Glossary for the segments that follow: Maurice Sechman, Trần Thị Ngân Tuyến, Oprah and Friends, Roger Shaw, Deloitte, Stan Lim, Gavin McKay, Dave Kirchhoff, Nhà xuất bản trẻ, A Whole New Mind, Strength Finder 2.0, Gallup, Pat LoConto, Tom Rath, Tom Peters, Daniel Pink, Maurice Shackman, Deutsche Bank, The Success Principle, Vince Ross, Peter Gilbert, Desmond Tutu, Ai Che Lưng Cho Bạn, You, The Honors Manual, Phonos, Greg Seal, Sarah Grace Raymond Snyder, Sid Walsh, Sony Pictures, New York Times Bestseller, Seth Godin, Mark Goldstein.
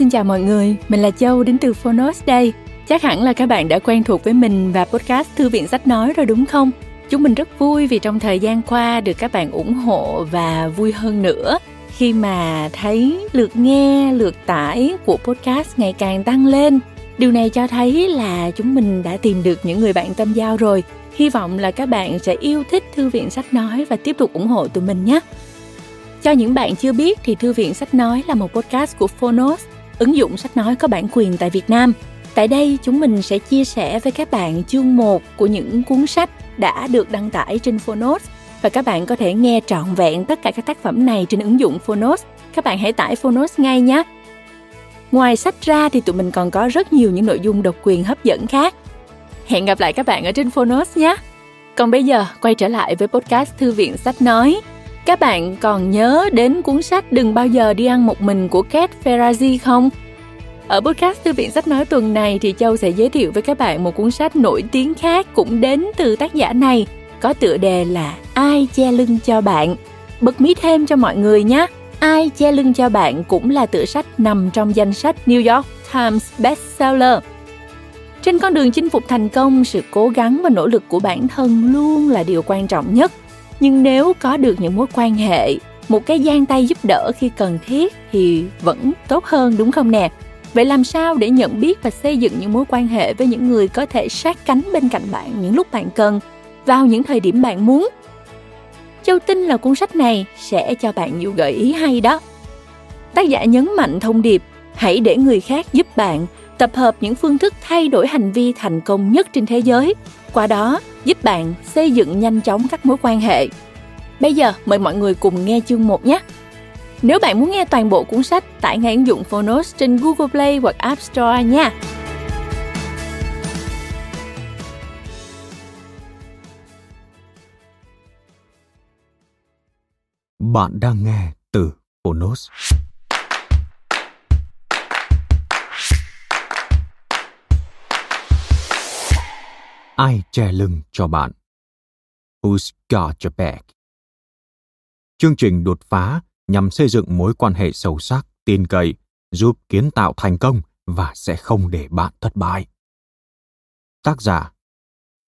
Xin chào mọi người, mình là Châu đến từ Phonos đây. Chắc hẳn là các bạn đã quen thuộc với mình và podcast Thư viện Sách Nói rồi đúng không? Chúng mình rất vui vì trong thời gian qua được các bạn ủng hộ và vui hơn nữa khi mà thấy lượt nghe, lượt tải của podcast ngày càng tăng lên. Điều này cho thấy là chúng mình đã tìm được những người bạn tâm giao rồi. Hy vọng là các bạn sẽ yêu thích Thư viện Sách Nói và tiếp tục ủng hộ tụi mình nhé. Cho những bạn chưa biết thì Thư viện Sách Nói là một podcast của Phonos, ứng dụng sách nói có bản quyền tại Việt Nam. Tại đây chúng mình sẽ chia sẻ với các bạn chương 1 của những cuốn sách đã được đăng tải trên Phonos. Và các bạn có thể nghe trọn vẹn tất cả các tác phẩm này trên ứng dụng Phonos. Các bạn hãy tải Phonos ngay nhé. Ngoài sách ra thì tụi mình còn có rất nhiều những nội dung độc quyền hấp dẫn khác. Hẹn gặp lại các bạn ở trên Phonos nhé. Còn bây giờ quay trở lại với podcast Thư viện Sách Nói. Các bạn còn nhớ đến cuốn sách Đừng Bao Giờ Đi Ăn Một Mình của Keith Ferrazzi không? Ở podcast Thư viện Sách Nói tuần này thì Châu sẽ giới thiệu với các bạn một cuốn sách nổi tiếng khác cũng đến từ tác giả này, có tựa đề là Ai Che Lưng Cho Bạn. Bật mí thêm cho mọi người nhé, Ai Che Lưng Cho Bạn cũng là tựa sách nằm trong danh sách New York Times Bestseller. Trên con đường chinh phục thành công, sự cố gắng và nỗ lực của bản thân luôn là điều quan trọng nhất. Nhưng nếu có được những mối quan hệ, một cái giang tay giúp đỡ khi cần thiết thì vẫn tốt hơn đúng không nè? Vậy làm sao để nhận biết và xây dựng những mối quan hệ với những người có thể sát cánh bên cạnh bạn những lúc bạn cần, vào những thời điểm bạn muốn? Châu tin là cuốn sách này sẽ cho bạn nhiều gợi ý hay đó. Tác giả nhấn mạnh thông điệp, hãy để người khác giúp bạn tập hợp những phương thức thay đổi hành vi thành công nhất trên thế giới. Qua đó, giúp bạn xây dựng nhanh chóng các mối quan hệ. Bây giờ, mời mọi người cùng nghe chương 1 nhé. Nếu bạn muốn nghe toàn bộ cuốn sách, tải ngay ứng dụng Phonos trên Google Play hoặc App Store nha. Bạn đang nghe từ Phonos. Ai che lưng cho bạn? Who's got your back? Chương trình đột phá nhằm xây dựng mối quan hệ sâu sắc, tin cậy, giúp kiến tạo thành công và sẽ không để bạn thất bại. Tác giả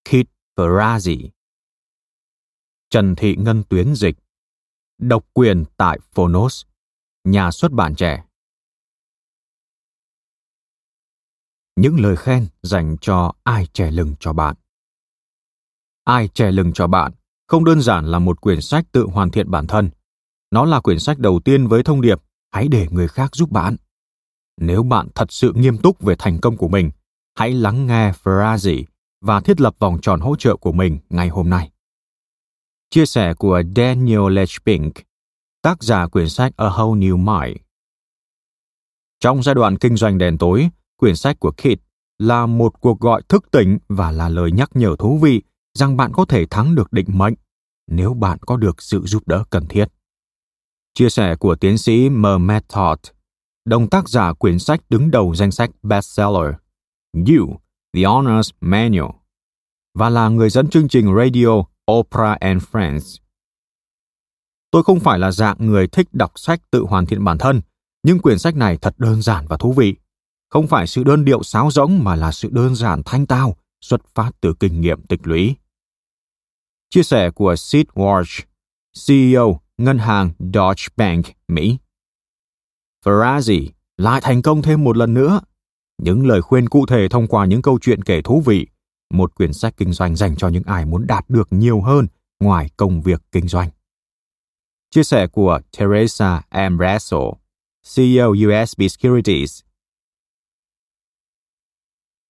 Keith Ferrazzi. Trần Thị Ngân Tuyến dịch. Độc quyền tại Phonos, Nhà xuất bản trẻ. Những lời khen dành cho Ai Che Lưng Cho Bạn. Ai Che Lưng Cho Bạn không đơn giản là một quyển sách tự hoàn thiện bản thân. Nó là quyển sách đầu tiên với thông điệp hãy để người khác giúp bạn. Nếu bạn thật sự nghiêm túc về thành công của mình, hãy lắng nghe Ferrazzi và thiết lập vòng tròn hỗ trợ của mình ngay hôm nay. Chia sẻ của Daniel Pink, tác giả quyển sách A Whole New Mind. Trong giai đoạn kinh doanh đèn tối, quyển sách của Keith là một cuộc gọi thức tỉnh và là lời nhắc nhở thú vị rằng bạn có thể thắng được định mệnh nếu bạn có được sự giúp đỡ cần thiết. Chia sẻ của tiến sĩ M.Method, đồng tác giả quyển sách đứng đầu danh sách bestseller You, The Honors Manual và là người dẫn chương trình radio Oprah and Friends. Tôi không phải là dạng người thích đọc sách tự hoàn thiện bản thân, nhưng quyển sách này thật đơn giản và thú vị. Không phải sự đơn điệu sáo rỗng mà là sự đơn giản thanh tao, xuất phát từ kinh nghiệm tích lũy. Chia sẻ của Sid Walsh, CEO ngân hàng Deutsche Bank, Mỹ. Ferrazzi lại thành công thêm một lần nữa. Những lời khuyên cụ thể thông qua những câu chuyện kể thú vị, một quyển sách kinh doanh dành cho những ai muốn đạt được nhiều hơn ngoài công việc kinh doanh. Chia sẻ của Teresa M. Russell, CEO USB Securities.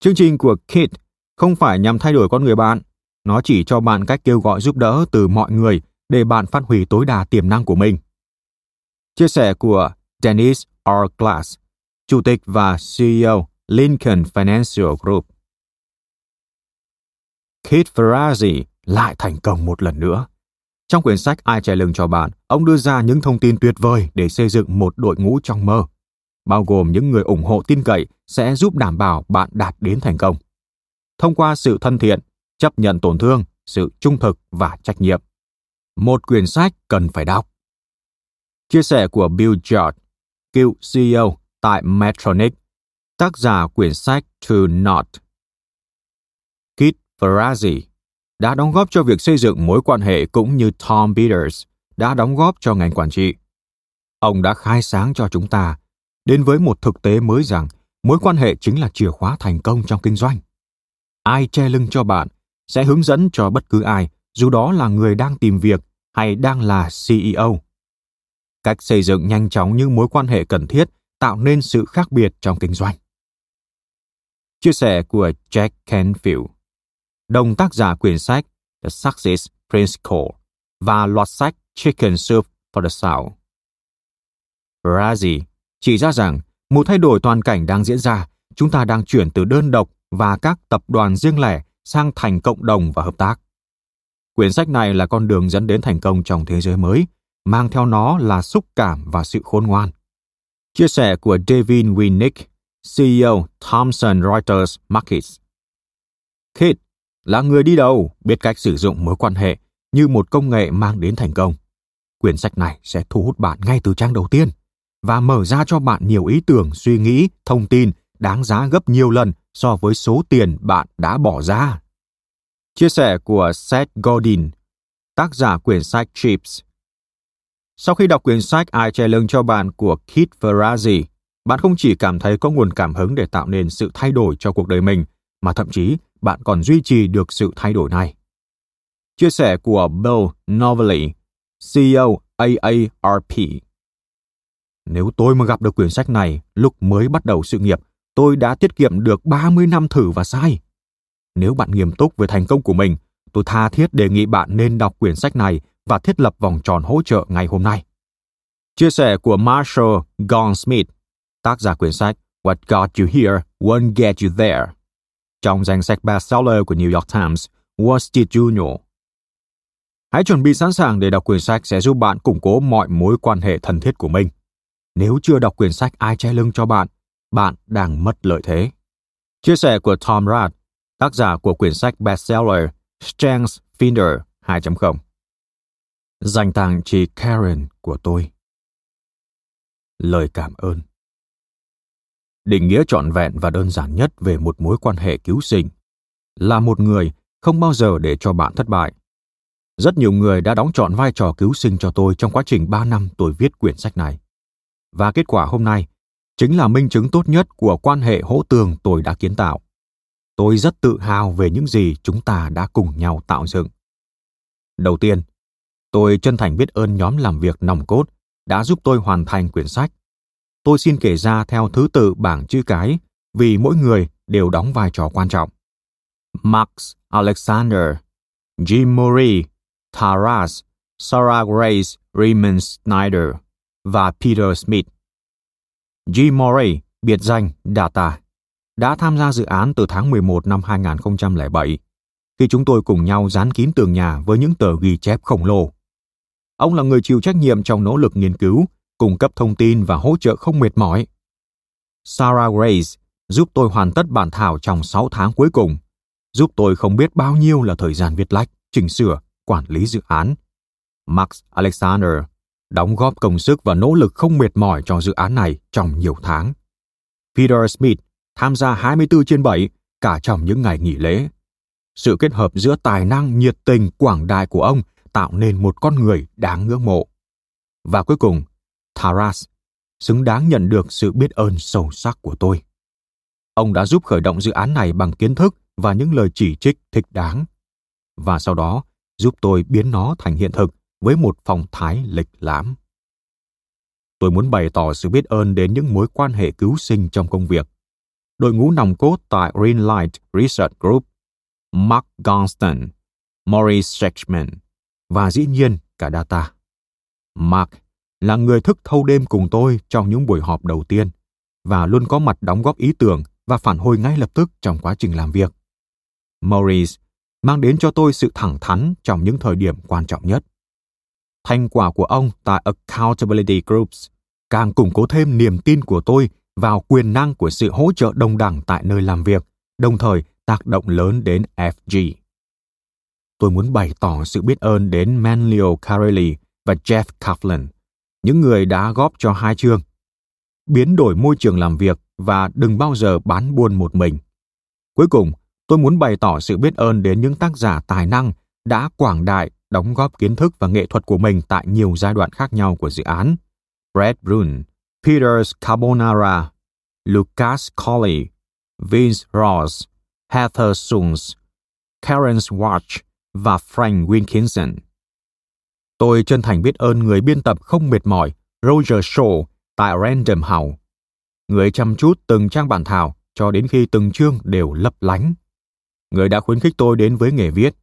Chương trình của Keith không phải nhằm thay đổi con người bạn. Nó chỉ cho bạn cách kêu gọi giúp đỡ từ mọi người để bạn phát huy tối đa tiềm năng của mình. Chia sẻ của Dennis R. Glass, Chủ tịch và CEO Lincoln Financial Group. Keith Ferrazzi lại thành công một lần nữa. Trong quyển sách Ai Che Lưng Cho Bạn, ông đưa ra những thông tin tuyệt vời để xây dựng một đội ngũ trong mơ, bao gồm những người ủng hộ tin cậy sẽ giúp đảm bảo bạn đạt đến thành công. Thông qua sự thân thiện, chấp nhận tổn thương, sự trung thực và trách nhiệm. Một quyển sách cần phải đọc. Chia sẻ của Bill George, cựu CEO tại Metronic, tác giả quyển sách To Not. Keith Ferrazzi đã đóng góp cho việc xây dựng mối quan hệ cũng như Tom Peters đã đóng góp cho ngành quản trị. Ông đã khai sáng cho chúng ta đến với một thực tế mới rằng mối quan hệ chính là chìa khóa thành công trong kinh doanh. Ai Che Lưng Cho Bạn sẽ hướng dẫn cho bất cứ ai, dù đó là người đang tìm việc hay đang là CEO. Cách xây dựng nhanh chóng những mối quan hệ cần thiết tạo nên sự khác biệt trong kinh doanh. Chia sẻ của Jack Canfield, đồng tác giả quyển sách The Success Principle và loạt sách Chicken Soup for the Soul. Ferrazzi chỉ ra rằng một thay đổi toàn cảnh đang diễn ra, chúng ta đang chuyển từ đơn độc và các tập đoàn riêng lẻ sang thành cộng đồng và hợp tác. Quyển sách này là con đường dẫn đến thành công trong thế giới mới, mang theo nó là xúc cảm và sự khôn ngoan. Chia sẻ của David Winnick, CEO Thomson Reuters Markets. Keith là người đi đầu biết cách sử dụng mối quan hệ như một công nghệ mang đến thành công. Quyển sách này sẽ thu hút bạn ngay từ trang đầu tiên và mở ra cho bạn nhiều ý tưởng, suy nghĩ, thông tin đáng giá gấp nhiều lần so với số tiền bạn đã bỏ ra. Chia sẻ của Seth Godin, tác giả quyển sách Chips. Sau khi đọc quyển sách Ai Che Lưng Cho Bạn của Keith Ferrazzi, bạn không chỉ cảm thấy có nguồn cảm hứng để tạo nên sự thay đổi cho cuộc đời mình, mà thậm chí bạn còn duy trì được sự thay đổi này. Chia sẻ của Bill Novely, CEO AARP. Nếu tôi mà gặp được quyển sách này lúc mới bắt đầu sự nghiệp, tôi đã tiết kiệm được 30 năm thử và sai. Nếu bạn nghiêm túc với thành công của mình, tôi tha thiết đề nghị bạn nên đọc quyển sách này và thiết lập vòng tròn hỗ trợ ngày hôm nay. Chia sẻ của Marshall Goldsmith, tác giả quyển sách What Got You Here Won't Get You There, trong danh sách bestseller của New York Times, Wall Street Journal. Hãy chuẩn bị sẵn sàng để đọc quyển sách sẽ giúp bạn củng cố mọi mối quan hệ thân thiết của mình. Nếu chưa đọc quyển sách Ai Che Lưng Cho Bạn, bạn đang mất lợi thế. Chia sẻ của Tom Rath, tác giả của quyển sách bestseller Strength Finder 2.0. Dành tặng chị Karen của tôi. Lời cảm ơn. Định nghĩa trọn vẹn và đơn giản nhất về một mối quan hệ cứu sinh là một người không bao giờ để cho bạn thất bại. Rất nhiều người đã đóng trọn vai trò cứu sinh cho tôi trong quá trình 3 năm tôi viết quyển sách này. Và kết quả hôm nay chính là minh chứng tốt nhất của quan hệ hỗ tương tôi đã kiến tạo. Tôi rất tự hào về những gì chúng ta đã cùng nhau tạo dựng. Đầu tiên, tôi chân thành biết ơn nhóm làm việc nòng cốt đã giúp tôi hoàn thành quyển sách. Tôi xin kể ra theo thứ tự bảng chữ cái vì mỗi người đều đóng vai trò quan trọng. Max Alexander, Jim Murray, Taras, Sarah Grace, Raymond Snyder và Peter Smith. Jim Murray, biệt danh Data, đã tham gia dự án từ tháng 11 năm 2007, khi chúng tôi cùng nhau dán kín tường nhà với những tờ ghi chép khổng lồ. Ông là người chịu trách nhiệm trong nỗ lực nghiên cứu, cung cấp thông tin và hỗ trợ không mệt mỏi. Sarah Grace giúp tôi hoàn tất bản thảo trong 6 tháng cuối cùng, giúp tôi không biết bao nhiêu là thời gian viết lách, chỉnh sửa, quản lý dự án. Max Alexander đóng góp công sức và nỗ lực không mệt mỏi cho dự án này trong nhiều tháng. Peter Smith tham gia 24/7 cả trong những ngày nghỉ lễ. Sự kết hợp giữa tài năng, nhiệt tình, quảng đại của ông tạo nên một con người đáng ngưỡng mộ. Và cuối cùng, Taras xứng đáng nhận được sự biết ơn sâu sắc của tôi. Ông đã giúp khởi động dự án này bằng kiến thức và những lời chỉ trích thích đáng, và sau đó giúp tôi biến nó thành hiện thực với một phong thái lịch lãm. Tôi muốn bày tỏ sự biết ơn đến những mối quan hệ cứu sinh trong công việc. Đội ngũ nòng cốt tại Greenlight Research Group, Mark Gunston, Maurice Sechman và dĩ nhiên cả Data. Mark là người thức thâu đêm cùng tôi trong những buổi họp đầu tiên và luôn có mặt đóng góp ý tưởng và phản hồi ngay lập tức trong quá trình làm việc. Maurice mang đến cho tôi sự thẳng thắn trong những thời điểm quan trọng nhất. Thành quả của ông tại Accountability Groups càng củng cố thêm niềm tin của tôi vào quyền năng của sự hỗ trợ đồng đẳng tại nơi làm việc, đồng thời tác động lớn đến FG. Tôi muốn bày tỏ sự biết ơn đến Manlio Carelli và Jeff Kaplan, những người đã góp cho hai chương. biến đổi môi trường làm việc và đừng bao giờ bán buôn một mình. Cuối cùng, tôi muốn bày tỏ sự biết ơn đến những tác giả tài năng đã quảng đại đóng góp kiến thức và nghệ thuật của mình tại nhiều giai đoạn khác nhau của dự án. Brad Brun, Peter Carbonara, Lucas Colley, Vince Ross, Heather Sunz, Karen Schwartz và Frank Wilkinson. Tôi chân thành biết ơn người biên tập không mệt mỏi Roger Shaw tại Random House, người chăm chút từng trang bản thảo cho đến khi từng chương đều lấp lánh, người đã khuyến khích tôi đến với nghề viết.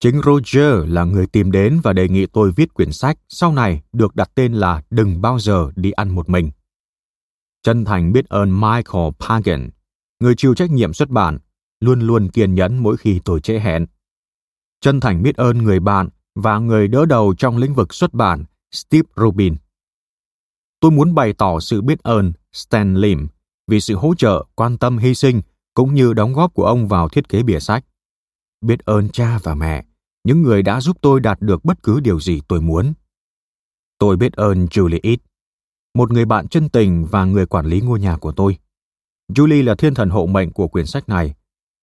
Chính Roger là người tìm đến và đề nghị tôi viết quyển sách sau này được đặt tên là Đừng Bao Giờ Đi Ăn Một Mình. Chân thành biết ơn Michael Pagan, người chịu trách nhiệm xuất bản, luôn luôn kiên nhẫn mỗi khi tôi trễ hẹn. Chân thành biết ơn người bạn và người đỡ đầu trong lĩnh vực xuất bản, Steve Rubin. Tôi muốn bày tỏ sự biết ơn Stan Lim vì sự hỗ trợ, quan tâm, hy sinh cũng như đóng góp của ông vào thiết kế bìa sách. Biết ơn cha và mẹ, những người đã giúp tôi đạt được bất cứ điều gì tôi muốn. Tôi biết ơn Julie Eid, một người bạn chân tình và người quản lý ngôi nhà của tôi. Julie là thiên thần hộ mệnh của quyển sách này,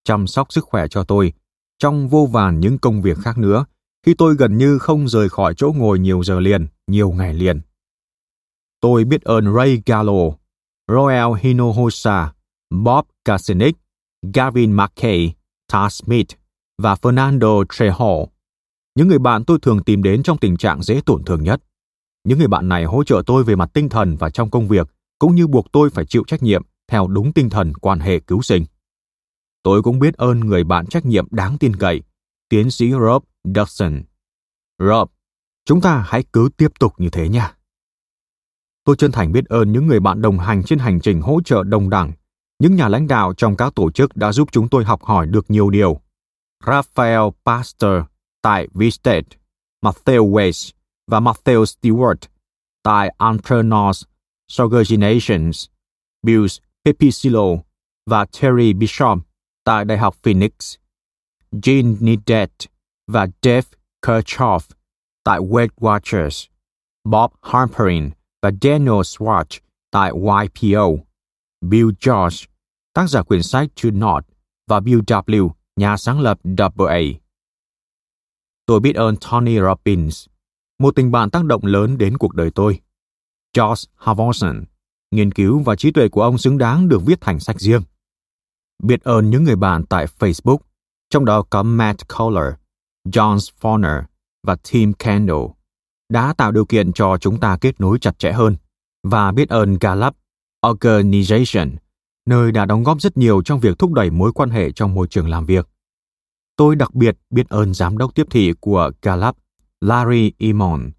chăm sóc sức khỏe cho tôi, trong vô vàn những công việc khác nữa, khi tôi gần như không rời khỏi chỗ ngồi nhiều giờ liền, nhiều ngày liền. Tôi biết ơn Ray Gallo, Roel Hinojosa, Bob Kasenik, Gavin McKay, Tad Smith và Fernando Trejo, những người bạn tôi thường tìm đến trong tình trạng dễ tổn thương nhất. Những người bạn này hỗ trợ tôi về mặt tinh thần và trong công việc, cũng như buộc tôi phải chịu trách nhiệm theo đúng tinh thần quan hệ cứu sinh. Tôi cũng biết ơn người bạn trách nhiệm đáng tin cậy, tiến sĩ Rob Dawson. Rob, chúng ta hãy cứ tiếp tục như thế nha. Tôi chân thành biết ơn những người bạn đồng hành trên hành trình hỗ trợ đồng đẳng, những nhà lãnh đạo trong các tổ chức đã giúp chúng tôi học hỏi được nhiều điều. Raphael Pasteur tại Vistate, Matthew Weiss và Matthew Stewart tại Entrepreneurs Organizations, Bill Pepicillo và Terry Bishop tại Đại học Phoenix, Gene Nidet và Dave Kirchhoff tại Weight Watchers, Bob Harperin và Daniel Schwartz tại YPO, Bill George, tác giả quyển sách To Not, và Bill W., nhà sáng lập AA. Tôi biết ơn Tony Robbins, một tình bạn tác động lớn đến cuộc đời tôi. George Harrison, nghiên cứu và trí tuệ của ông xứng đáng được viết thành sách riêng. Biết ơn những người bạn tại Facebook, trong đó có Matt Kohler, John Foner và Tim Kendall, đã tạo điều kiện cho chúng ta kết nối chặt chẽ hơn. Và biết ơn Gallup Organization, nơi đã đóng góp rất nhiều trong việc thúc đẩy mối quan hệ trong môi trường làm việc. Tôi đặc biệt biết ơn giám đốc tiếp thị của Gallup, Larry Emmon,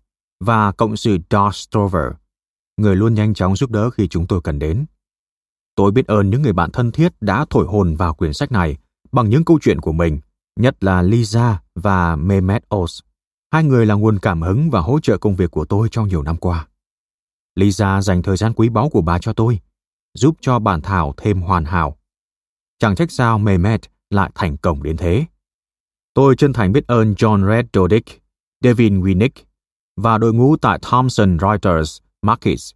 và cộng sự Doug Stover, người luôn nhanh chóng giúp đỡ khi chúng tôi cần đến. Tôi biết ơn những người bạn thân thiết đã thổi hồn vào quyển sách này bằng những câu chuyện của mình, nhất là Lisa và Mehmet Oz. Hai người là nguồn cảm hứng và hỗ trợ công việc của tôi trong nhiều năm qua. Lisa dành thời gian quý báu của bà cho tôi, giúp cho bản thảo thêm hoàn hảo. Chẳng trách sao Mehmet lại thành công đến thế. Tôi chân thành biết ơn John Reddick, David Winnick và đội ngũ tại Thomson Reuters Markets.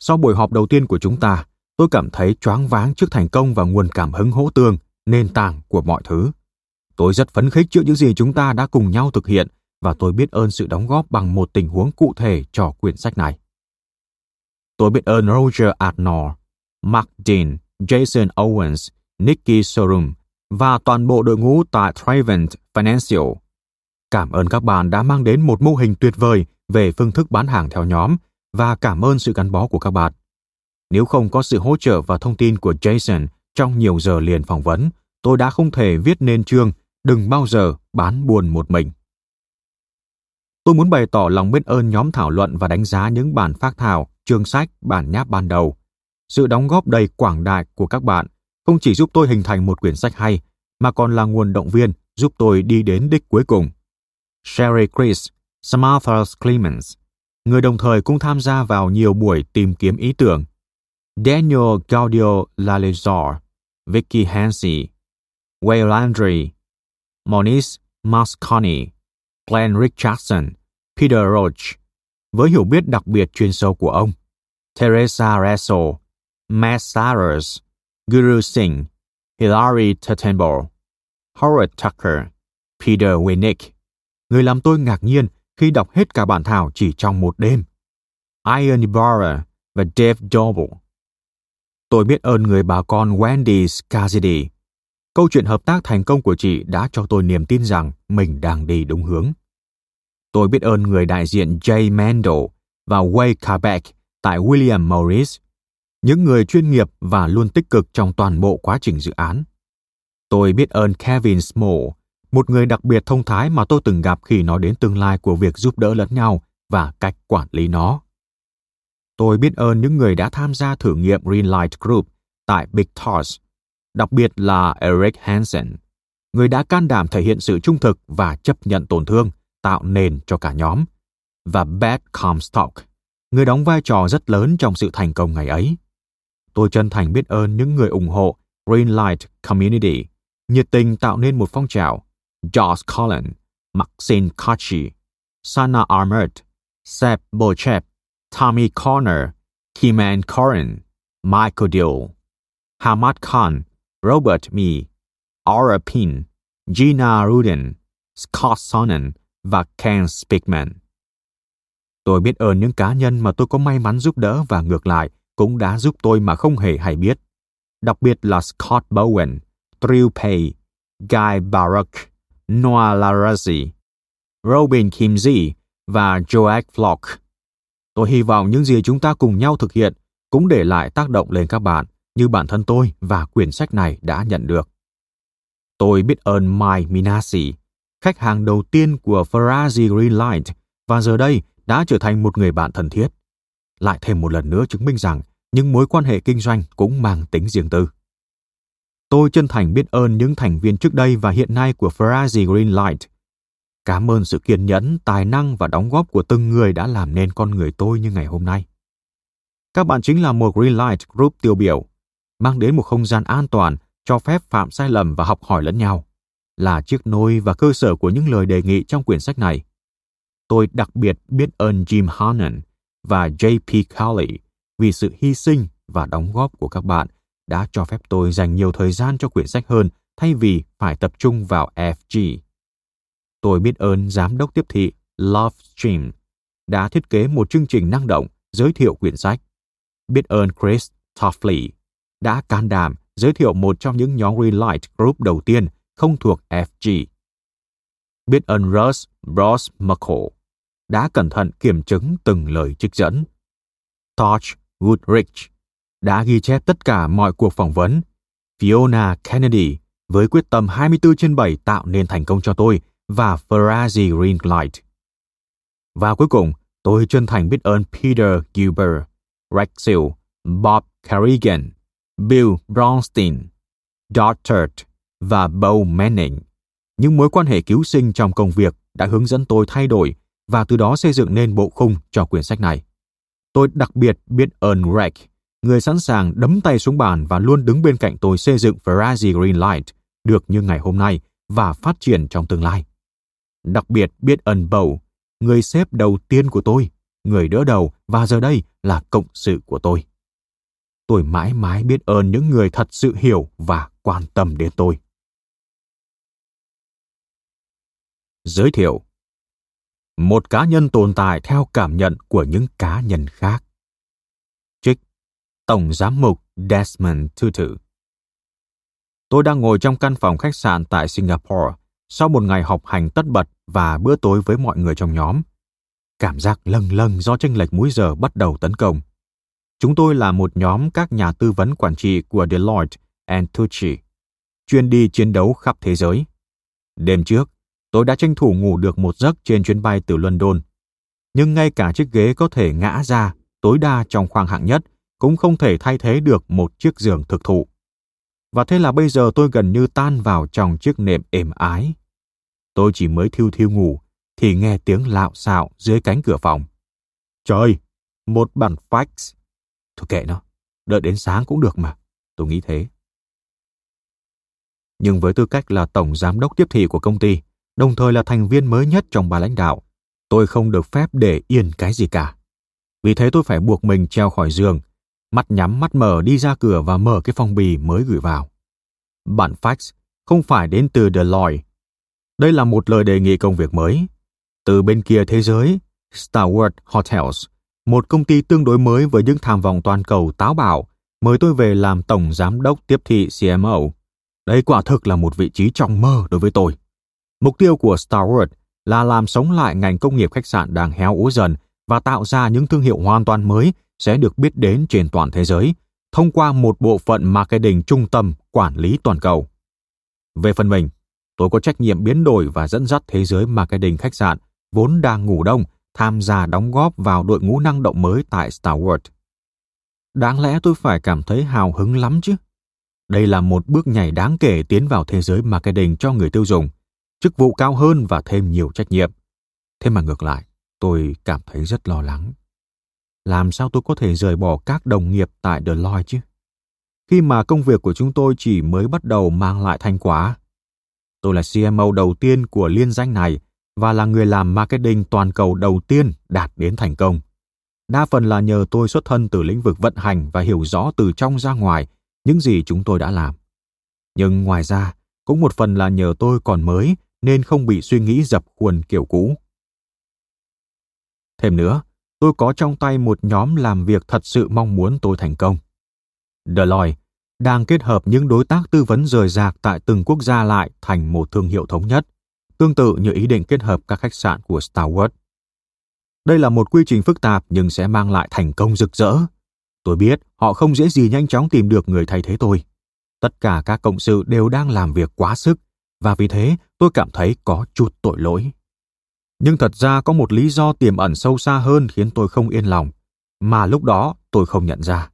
Sau buổi họp đầu tiên của chúng ta, tôi cảm thấy choáng váng trước thành công và nguồn cảm hứng hỗ tương, nền tảng của mọi thứ. Tôi rất phấn khích trước những gì chúng ta đã cùng nhau thực hiện và tôi biết ơn sự đóng góp bằng một tình huống cụ thể cho quyển sách này. Tôi biết ơn Roger Adnor, Mark Dean, Jason Owens, Nicky Sorum và toàn bộ đội ngũ tại Thrivent Financial. Cảm ơn các bạn đã mang đến một mô hình tuyệt vời về phương thức bán hàng theo nhóm và cảm ơn sự gắn bó của các bạn. Nếu không có sự hỗ trợ và thông tin của Jason trong nhiều giờ liền phỏng vấn, tôi đã không thể viết nên chương Đừng Bao Giờ Bán Buồn Một Mình. Tôi muốn bày tỏ lòng biết ơn nhóm thảo luận và đánh giá những bản phác thảo, chương sách, bản nháp ban đầu. Sự đóng góp đầy quảng đại của các bạn không chỉ giúp tôi hình thành một quyển sách hay, mà còn là nguồn động viên giúp tôi đi đến đích cuối cùng. Sherry Chris, Samantha Clemens, người đồng thời cũng tham gia vào nhiều buổi tìm kiếm ý tưởng. Daniel Gaudio Lalezor, Vicky Hansi, Wayne Landry, Moniz Masconi, Glenn Richardson, Peter Roach, với hiểu biết đặc biệt chuyên sâu của ông. Teresa Russell, Max Alexander, Guru Singh, Hilary Tertenbow, Howard Tucker, Peter Winnick. Người làm tôi ngạc nhiên khi đọc hết cả bản thảo chỉ trong một đêm. Ian Barra và Dave Doble. Tôi biết ơn người bà con Wendy Cassidy. Câu chuyện hợp tác thành công của chị đã cho tôi niềm tin rằng mình đang đi đúng hướng. Tôi biết ơn người đại diện Jay Mendel và Wade Carbeck tại William Morris, những người chuyên nghiệp và luôn tích cực trong toàn bộ quá trình dự án. Tôi biết ơn Kevin Small, một người đặc biệt thông thái mà tôi từng gặp khi nói đến tương lai của việc giúp đỡ lẫn nhau và cách quản lý nó. Tôi biết ơn những người đã tham gia thử nghiệm Greenlight Group tại Big Thoughts, đặc biệt là Eric Hansen, người đã can đảm thể hiện sự trung thực và chấp nhận tổn thương, tạo nền cho cả nhóm, và Beth Comstock, người đóng vai trò rất lớn trong sự thành công ngày ấy. Tôi chân thành biết ơn những người ủng hộ Greenlight Community, nhiệt tình tạo nên một phong trào, Josh Collins, Maxine Kachi, Sana Armour, Seb Bochep, Tommy Connor, Kiman Corin, Michael Dill, Hamad Khan, Robert Mee, Aura Pin, Gina Rudin, Scott Sonnen và Ken Speakman. Tôi biết ơn những cá nhân mà tôi có may mắn giúp đỡ và ngược lại cũng đã giúp tôi mà không hề hay biết, đặc biệt là Scott Bowen, Drew Pay, Guy Baruch, Noah Larazzi, Robin Kimsey và Joach Flock. Tôi hy vọng những gì chúng ta cùng nhau thực hiện cũng để lại tác động lên các bạn như bản thân tôi và quyển sách này đã nhận được. Tôi biết ơn Mike Minassi, khách hàng đầu tiên của Ferrazzi Greenlight và giờ đây đã trở thành một người bạn thân thiết. Lại thêm một lần nữa chứng minh rằng những mối quan hệ kinh doanh cũng mang tính riêng tư. Tôi chân thành biết ơn những thành viên trước đây và hiện nay của Ferrazzi Greenlight. Cảm ơn sự kiên nhẫn, tài năng và đóng góp của từng người đã làm nên con người tôi như ngày hôm nay. Các bạn chính là một Greenlight Group tiêu biểu, mang đến một không gian an toàn, cho phép phạm sai lầm và học hỏi lẫn nhau, là chiếc nôi và cơ sở của những lời đề nghị trong quyển sách này. Tôi đặc biệt biết ơn Jim Hannon và J.P. Cowley vì sự hy sinh và đóng góp của các bạn đã cho phép tôi dành nhiều thời gian cho quyển sách hơn thay vì phải tập trung vào FG. Tôi biết ơn giám đốc tiếp thị Love Stream đã thiết kế một chương trình năng động giới thiệu quyển sách. Biết ơn Chris Toffley đã can đảm giới thiệu một trong những nhóm Greenlight Group đầu tiên không thuộc FG. Biết ơn Russ Brosmackle đã cẩn thận kiểm chứng từng lời trích dẫn. Todd Goodrich đã ghi chép tất cả mọi cuộc phỏng vấn. Fiona Kennedy với quyết tâm 24/7 tạo nên thành công cho tôi và Ferrazzi Greenlight. Và cuối cùng, tôi chân thành biết ơn Peter Guber, Rexil, Bob Carrigan, Bill Bronstein, Dottert và Bo Manning. Những mối quan hệ cứu sinh trong công việc đã hướng dẫn tôi thay đổi và từ đó xây dựng nên bộ khung cho quyển sách này. Tôi đặc biệt biết ơn Greg, người sẵn sàng đấm tay xuống bàn và luôn đứng bên cạnh tôi xây dựng Ferrazzi Greenlight được như ngày hôm nay và phát triển trong tương lai. Đặc biệt biết ơn Bầu, người sếp đầu tiên của tôi, người đỡ đầu và giờ đây là cộng sự của tôi. Tôi mãi mãi biết ơn những người thật sự hiểu và quan tâm đến tôi. Giới thiệu. Một cá nhân tồn tại theo cảm nhận của những cá nhân khác. Trích Tổng Giám mục Desmond Tutu. Tôi đang ngồi trong căn phòng khách sạn tại Singapore sau một ngày học hành tất bật và bữa tối với mọi người trong nhóm. Cảm giác lâng lâng do chênh lệch múi giờ bắt đầu tấn công. Chúng tôi là một nhóm các nhà tư vấn quản trị của Deloitte and Touchy, chuyên đi chiến đấu khắp thế giới. Đêm trước, tôi đã tranh thủ ngủ được một giấc trên chuyến bay từ London, nhưng ngay cả chiếc ghế có thể ngã ra tối đa trong khoang hạng nhất cũng không thể thay thế được một chiếc giường thực thụ. Và thế là bây giờ tôi gần như tan vào trong chiếc nệm êm ái. Tôi chỉ mới thiu thiu ngủ thì nghe tiếng lạo xạo dưới cánh cửa phòng. Trời, một bản fax. Thôi kệ nó, đợi đến sáng cũng được mà, tôi nghĩ thế. Nhưng với tư cách là tổng giám đốc tiếp thị của công ty, đồng thời là thành viên mới nhất trong ban lãnh đạo, tôi không được phép để yên cái gì cả. Vì thế tôi phải buộc mình trèo khỏi giường, mắt nhắm mắt mở đi ra cửa và mở cái phong bì mới gửi vào. Bản fax không phải đến từ Deloitte. Đây là một lời đề nghị công việc mới. Từ bên kia thế giới, Starwood Hotels, một công ty tương đối mới với những tham vọng toàn cầu táo bạo, mời tôi về làm tổng giám đốc tiếp thị CMO. Đây quả thực là một vị trí trong mơ đối với tôi. Mục tiêu của Starwood là làm sống lại ngành công nghiệp khách sạn đang héo úa dần và tạo ra những thương hiệu hoàn toàn mới sẽ được biết đến trên toàn thế giới thông qua một bộ phận marketing trung tâm quản lý toàn cầu. Về phần mình, tôi có trách nhiệm biến đổi và dẫn dắt thế giới marketing khách sạn vốn đang ngủ đông tham gia đóng góp vào đội ngũ năng động mới tại Starwood. Đáng lẽ tôi phải cảm thấy hào hứng lắm chứ. Đây là một bước nhảy đáng kể tiến vào thế giới marketing cho người tiêu dùng, chức vụ cao hơn và thêm nhiều trách nhiệm. Thế mà ngược lại, tôi cảm thấy rất lo lắng. Làm sao tôi có thể rời bỏ các đồng nghiệp tại Deloitte chứ? Khi mà công việc của chúng tôi chỉ mới bắt đầu mang lại thành quả. Tôi là CMO đầu tiên của liên danh này và là người làm marketing toàn cầu đầu tiên đạt đến thành công. Đa phần là nhờ tôi xuất thân từ lĩnh vực vận hành và hiểu rõ từ trong ra ngoài những gì chúng tôi đã làm. Nhưng ngoài ra, cũng một phần là nhờ tôi còn mới nên không bị suy nghĩ dập khuôn kiểu cũ. Thêm nữa, tôi có trong tay một nhóm làm việc thật sự mong muốn tôi thành công. Deloitte đang kết hợp những đối tác tư vấn rời rạc tại từng quốc gia lại thành một thương hiệu thống nhất, tương tự như ý định kết hợp các khách sạn của Starwood. Đây là một quy trình phức tạp nhưng sẽ mang lại thành công rực rỡ. Tôi biết họ không dễ gì nhanh chóng tìm được người thay thế tôi. Tất cả các cộng sự đều đang làm việc quá sức và vì thế tôi cảm thấy có chút tội lỗi. Nhưng thật ra có một lý do tiềm ẩn sâu xa hơn khiến tôi không yên lòng, mà lúc đó tôi không nhận ra.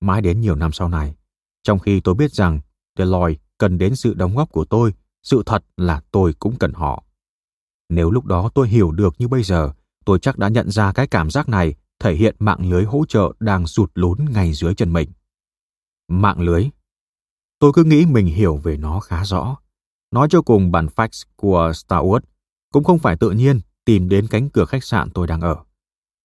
Mãi đến nhiều năm sau này, trong khi tôi biết rằng Deloitte cần đến sự đóng góp của tôi, sự thật là tôi cũng cần họ. Nếu lúc đó tôi hiểu được như bây giờ, tôi chắc đã nhận ra cái cảm giác này thể hiện mạng lưới hỗ trợ đang sụt lún ngay dưới chân mình. Mạng lưới. Tôi cứ nghĩ mình hiểu về nó khá rõ. Nói cho cùng, bản fax của Starwood cũng không phải tự nhiên tìm đến cánh cửa khách sạn tôi đang ở.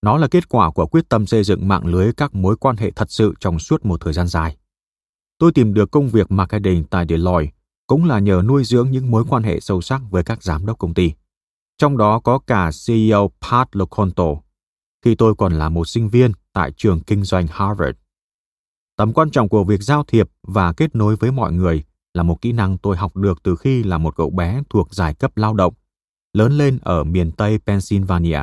Nó là kết quả của quyết tâm xây dựng mạng lưới các mối quan hệ thật sự trong suốt một thời gian dài. Tôi tìm được công việc marketing tại Deloitte cũng là nhờ nuôi dưỡng những mối quan hệ sâu sắc với các giám đốc công ty. Trong đó có cả CEO Pat LoConto, khi tôi còn là một sinh viên tại trường kinh doanh Harvard. Tầm quan trọng của việc giao thiệp và kết nối với mọi người là một kỹ năng tôi học được từ khi là một cậu bé thuộc giai cấp lao động, lớn lên ở miền Tây Pennsylvania.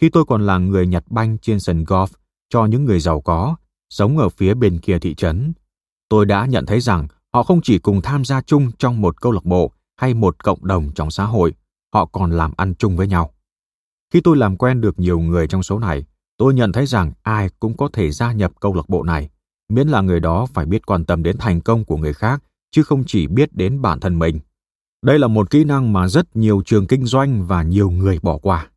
Khi tôi còn là người nhặt banh trên sân golf cho những người giàu có, sống ở phía bên kia thị trấn, tôi đã nhận thấy rằng họ không chỉ cùng tham gia chung trong một câu lạc bộ hay một cộng đồng trong xã hội, họ còn làm ăn chung với nhau. Khi tôi làm quen được nhiều người trong số này, tôi nhận thấy rằng ai cũng có thể gia nhập câu lạc bộ này, miễn là người đó phải biết quan tâm đến thành công của người khác, chứ không chỉ biết đến bản thân mình. Đây là một kỹ năng mà rất nhiều trường kinh doanh và nhiều người bỏ qua.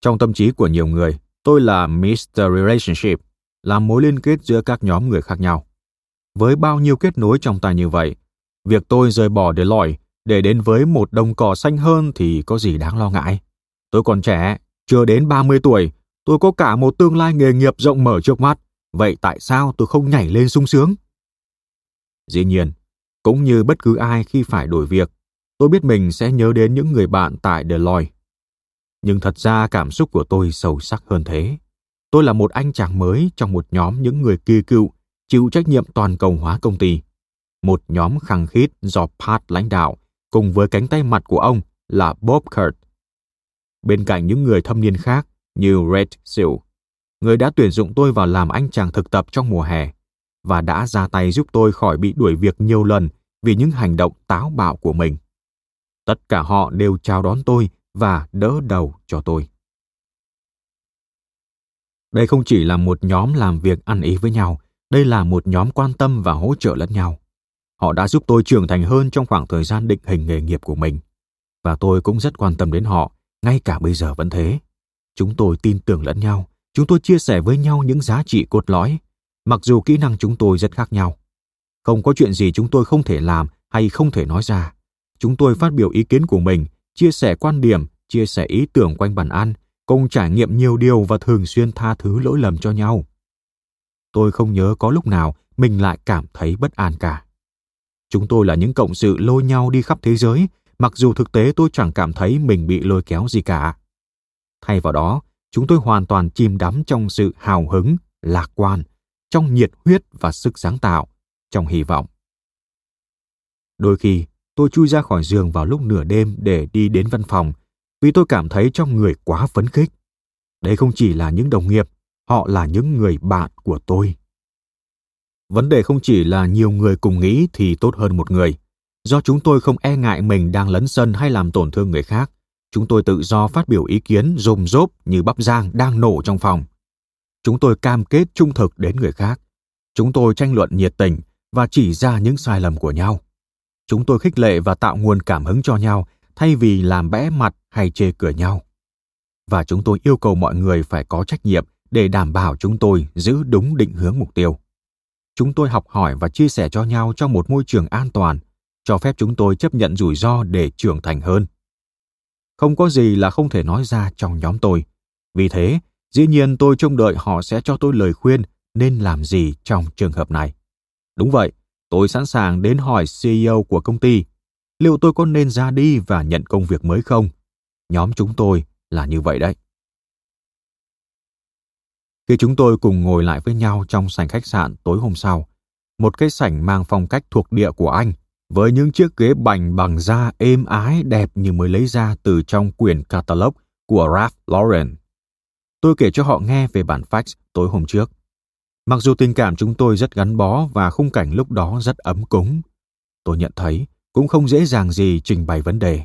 Trong tâm trí của nhiều người, tôi là Mr. Relationship, là mối liên kết giữa các nhóm người khác nhau. Với bao nhiêu kết nối trong tay như vậy, việc tôi rời bỏ Deloitte để đến với một đồng cỏ xanh hơn thì có gì đáng lo ngại. Tôi còn trẻ, chưa đến 30 tuổi, tôi có cả một tương lai nghề nghiệp rộng mở trước mắt, vậy tại sao tôi không nhảy lên sung sướng? Dĩ nhiên, cũng như bất cứ ai khi phải đổi việc, tôi biết mình sẽ nhớ đến những người bạn tại Deloitte. Nhưng thật ra cảm xúc của tôi sâu sắc hơn thế. Tôi là một anh chàng mới trong một nhóm những người kỳ cựu chịu trách nhiệm toàn cầu hóa công ty. Một nhóm khăng khít do Pat lãnh đạo cùng với cánh tay mặt của ông là Bob Kurt. Bên cạnh những người thâm niên khác như Red Seal, người đã tuyển dụng tôi vào làm anh chàng thực tập trong mùa hè và đã ra tay giúp tôi khỏi bị đuổi việc nhiều lần vì những hành động táo bạo của mình. Tất cả họ đều chào đón tôi và đỡ đầu cho tôi. Đây không chỉ là một nhóm làm việc ăn ý với nhau, đây là một nhóm quan tâm và hỗ trợ lẫn nhau. Họ đã giúp tôi trưởng thành hơn trong khoảng thời gian định hình nghề nghiệp của mình. Và tôi cũng rất quan tâm đến họ, ngay cả bây giờ vẫn thế. Chúng tôi tin tưởng lẫn nhau, chúng tôi chia sẻ với nhau những giá trị cốt lõi, mặc dù kỹ năng chúng tôi rất khác nhau. Không có chuyện gì chúng tôi không thể làm hay không thể nói ra. Chúng tôi phát biểu ý kiến của mình, chia sẻ quan điểm, chia sẻ ý tưởng quanh bàn ăn, cùng trải nghiệm nhiều điều và thường xuyên tha thứ lỗi lầm cho nhau. Tôi không nhớ có lúc nào mình lại cảm thấy bất an cả. Chúng tôi là những cộng sự lôi nhau đi khắp thế giới, mặc dù thực tế tôi chẳng cảm thấy mình bị lôi kéo gì cả. Thay vào đó, chúng tôi hoàn toàn chìm đắm trong sự hào hứng, lạc quan, trong nhiệt huyết và sức sáng tạo, trong hy vọng. Đôi khi, tôi chui ra khỏi giường vào lúc nửa đêm để đi đến văn phòng vì tôi cảm thấy trong người quá phấn khích. Đây không chỉ là những đồng nghiệp, họ là những người bạn của tôi. Vấn đề không chỉ là nhiều người cùng nghĩ thì tốt hơn một người. Do chúng tôi không e ngại mình đang lấn sân hay làm tổn thương người khác, chúng tôi tự do phát biểu ý kiến rôm rốp như bắp rang đang nổ trong phòng. Chúng tôi cam kết trung thực đến người khác. Chúng tôi tranh luận nhiệt tình và chỉ ra những sai lầm của nhau. Chúng tôi khích lệ và tạo nguồn cảm hứng cho nhau thay vì làm bẽ mặt hay chê cười nhau. Và chúng tôi yêu cầu mọi người phải có trách nhiệm để đảm bảo chúng tôi giữ đúng định hướng mục tiêu. Chúng tôi học hỏi và chia sẻ cho nhau trong một môi trường an toàn, cho phép chúng tôi chấp nhận rủi ro để trưởng thành hơn. Không có gì là không thể nói ra trong nhóm tôi. Vì thế, dĩ nhiên tôi trông đợi họ sẽ cho tôi lời khuyên nên làm gì trong trường hợp này. Đúng vậy, tôi sẵn sàng đến hỏi CEO của công ty, liệu tôi có nên ra đi và nhận công việc mới không? Nhóm chúng tôi là như vậy đấy. Khi chúng tôi cùng ngồi lại với nhau trong sảnh khách sạn tối hôm sau, một cái sảnh mang phong cách thuộc địa của Anh, với những chiếc ghế bành bằng da êm ái đẹp như mới lấy ra từ trong quyển catalog của Ralph Lauren. Tôi kể cho họ nghe về bản fax tối hôm trước. Mặc dù tình cảm chúng tôi rất gắn bó và khung cảnh lúc đó rất ấm cúng, tôi nhận thấy cũng không dễ dàng gì trình bày vấn đề.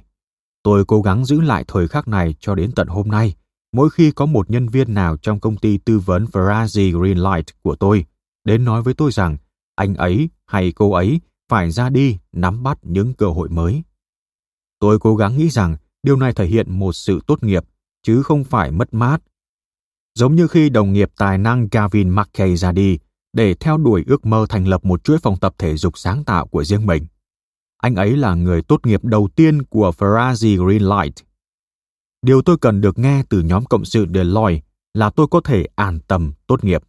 Tôi cố gắng giữ lại thời khắc này cho đến tận hôm nay, mỗi khi có một nhân viên nào trong công ty tư vấn Ferrazzi Greenlight của tôi đến nói với tôi rằng anh ấy hay cô ấy phải ra đi nắm bắt những cơ hội mới. Tôi cố gắng nghĩ rằng điều này thể hiện một sự tốt nghiệp, chứ không phải mất mát. Giống như khi đồng nghiệp tài năng Gavin McKay ra đi để theo đuổi ước mơ thành lập một chuỗi phòng tập thể dục sáng tạo của riêng mình. Anh ấy là người tốt nghiệp đầu tiên của Ferrazzi Greenlight. Điều tôi cần được nghe từ nhóm cộng sự Deloitte là tôi có thể an tâm tốt nghiệp.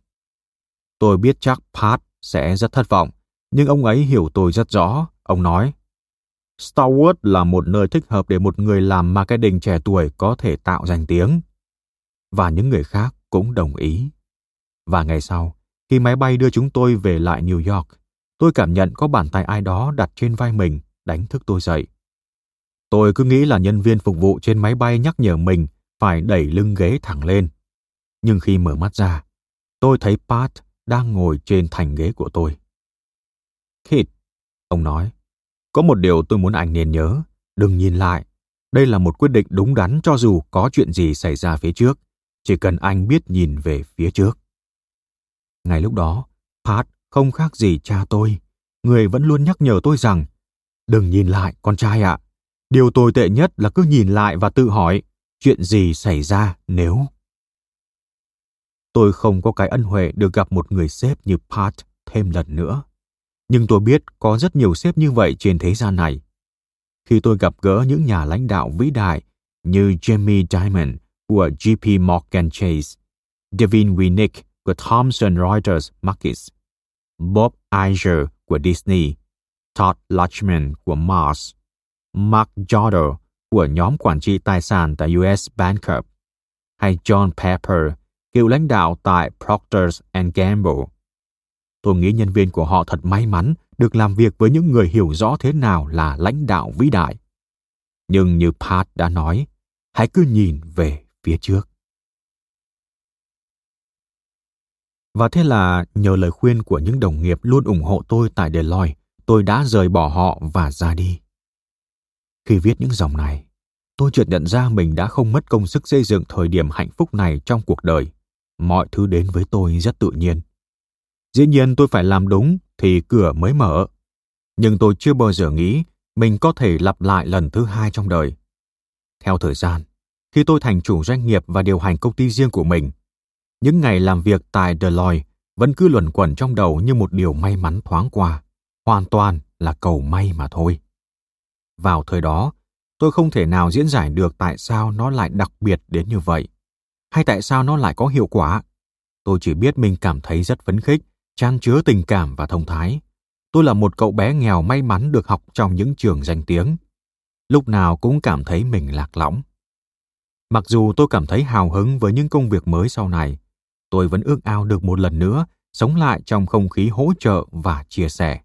Tôi biết chắc Pat sẽ rất thất vọng, nhưng ông ấy hiểu tôi rất rõ. Ông nói, Starwood là một nơi thích hợp để một người làm marketing trẻ tuổi có thể tạo danh tiếng. Và những người khác cũng đồng ý. Và ngày sau, khi máy bay đưa chúng tôi về lại New York, tôi cảm nhận có bàn tay ai đó đặt trên vai mình, đánh thức tôi dậy. Tôi cứ nghĩ là nhân viên phục vụ trên máy bay nhắc nhở mình phải đẩy lưng ghế thẳng lên. Nhưng khi mở mắt ra, tôi thấy Pat đang ngồi trên thành ghế của tôi. Keith, ông nói, có một điều tôi muốn anh nên nhớ, đừng nhìn lại. Đây là một quyết định đúng đắn cho dù có chuyện gì xảy ra phía trước. Chỉ cần anh biết nhìn về phía trước. Ngay lúc đó, Pat không khác gì cha tôi. Người vẫn luôn nhắc nhở tôi rằng, đừng nhìn lại, con trai ạ. Điều tồi tệ nhất là cứ nhìn lại và tự hỏi, chuyện gì xảy ra nếu... Tôi không có cái ân huệ được gặp một người sếp như Pat thêm lần nữa. Nhưng tôi biết có rất nhiều sếp như vậy trên thế gian này. Khi tôi gặp gỡ những nhà lãnh đạo vĩ đại như Jamie Dimon của JP Morgan Chase, David Winnick của Thomson Reuters Markets, Bob Iger của Disney, Todd Lachman của Mars, Mark Jordan của nhóm quản trị tài sản tại US Bank Corp, hay John Pepper, cựu lãnh đạo tại Procter & Gamble. Tôi nghĩ nhân viên của họ thật may mắn được làm việc với những người hiểu rõ thế nào là lãnh đạo vĩ đại. Nhưng như Pat đã nói, hãy cứ nhìn về phía trước. Và thế là nhờ lời khuyên của những đồng nghiệp luôn ủng hộ tôi tại Deloitte, tôi đã rời bỏ họ và ra đi. Khi viết những dòng này, tôi chợt nhận ra mình đã không mất công sức xây dựng thời điểm hạnh phúc này trong cuộc đời. Mọi thứ đến với tôi rất tự nhiên. Dĩ nhiên tôi phải làm đúng thì cửa mới mở. Nhưng tôi chưa bao giờ nghĩ mình có thể lặp lại lần thứ hai trong đời. Theo thời gian, khi tôi thành chủ doanh nghiệp và điều hành công ty riêng của mình, những ngày làm việc tại Deloitte vẫn cứ luẩn quẩn trong đầu như một điều may mắn thoáng qua, hoàn toàn là cầu may mà thôi. Vào thời đó, tôi không thể nào diễn giải được tại sao nó lại đặc biệt đến như vậy, hay tại sao nó lại có hiệu quả. Tôi chỉ biết mình cảm thấy rất phấn khích, chan chứa tình cảm và thông thái. Tôi là một cậu bé nghèo may mắn được học trong những trường danh tiếng. Lúc nào cũng cảm thấy mình lạc lõng. Mặc dù tôi cảm thấy hào hứng với những công việc mới sau này, tôi vẫn ước ao được một lần nữa sống lại trong không khí hỗ trợ và chia sẻ.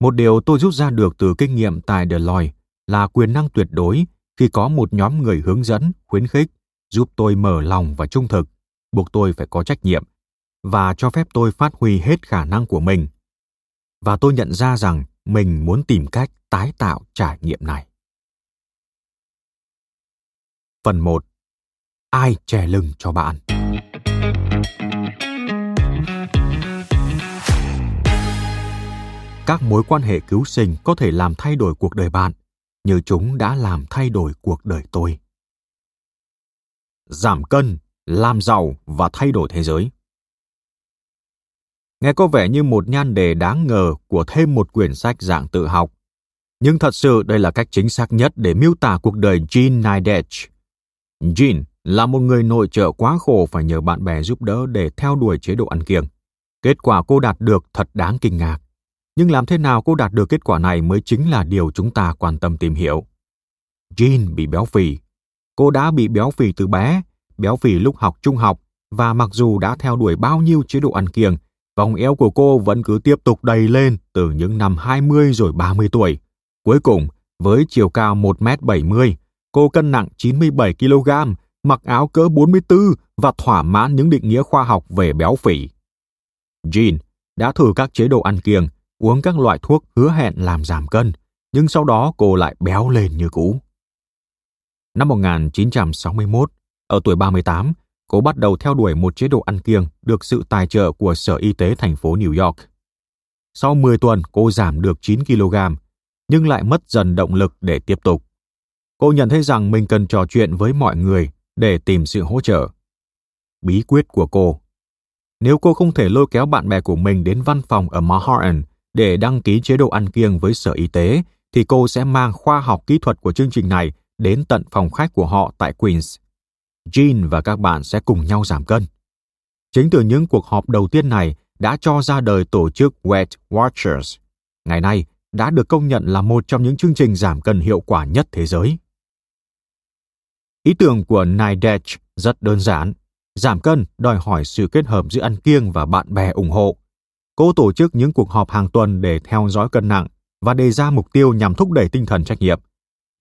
Một điều tôi rút ra được từ kinh nghiệm tại Deloitte là quyền năng tuyệt đối khi có một nhóm người hướng dẫn, khuyến khích, giúp tôi mở lòng và trung thực, buộc tôi phải có trách nhiệm và cho phép tôi phát huy hết khả năng của mình. Và tôi nhận ra rằng mình muốn tìm cách tái tạo trải nghiệm này. Phần 1. Ai che lưng cho bạn? Các mối quan hệ cứu sinh có thể làm thay đổi cuộc đời bạn, như chúng đã làm thay đổi cuộc đời tôi. Giảm cân, làm giàu và thay đổi thế giới. Nghe có vẻ như một nhan đề đáng ngờ của thêm một quyển sách dạng tự học, nhưng thật sự đây là cách chính xác nhất để miêu tả cuộc đời Jean Nidech. Jean là một người nội trợ quá khổ phải nhờ bạn bè giúp đỡ để theo đuổi chế độ ăn kiêng. Kết quả cô đạt được thật đáng kinh ngạc. Nhưng làm thế nào cô đạt được kết quả này mới chính là điều chúng ta quan tâm tìm hiểu. Jean bị béo phì. Cô đã bị béo phì từ bé, béo phì lúc học trung học, và mặc dù đã theo đuổi bao nhiêu chế độ ăn kiêng, vòng eo của cô vẫn cứ tiếp tục đầy lên từ những năm 20 rồi 30 tuổi. Cuối cùng, với chiều cao 1m70, cô cân nặng 97 kg, mặc áo cỡ 44 và thỏa mãn những định nghĩa khoa học về béo phì. Jean đã thử các chế độ ăn kiêng, uống các loại thuốc hứa hẹn làm giảm cân, nhưng sau đó cô lại béo lên như cũ. Năm 1961, ở tuổi 38, cô bắt đầu theo đuổi một chế độ ăn kiêng được sự tài trợ của Sở Y tế thành phố New York. Sau 10 tuần, cô giảm được 9 kg, nhưng lại mất dần động lực để tiếp tục. Cô nhận thấy rằng mình cần trò chuyện với mọi người để tìm sự hỗ trợ. Bí quyết của cô. Nếu cô không thể lôi kéo bạn bè của mình đến văn phòng ở Manhattan để đăng ký chế độ ăn kiêng với Sở Y tế, thì cô sẽ mang khoa học kỹ thuật của chương trình này đến tận phòng khách của họ tại Queens. Jean và các bạn sẽ cùng nhau giảm cân. Chính từ những cuộc họp đầu tiên này đã cho ra đời tổ chức Weight Watchers. Ngày nay đã được công nhận là một trong những chương trình giảm cân hiệu quả nhất thế giới. Ý tưởng của Nidech rất đơn giản. Giảm cân đòi hỏi sự kết hợp giữa ăn kiêng và bạn bè ủng hộ. Cô tổ chức những cuộc họp hàng tuần để theo dõi cân nặng và đề ra mục tiêu nhằm thúc đẩy tinh thần trách nhiệm,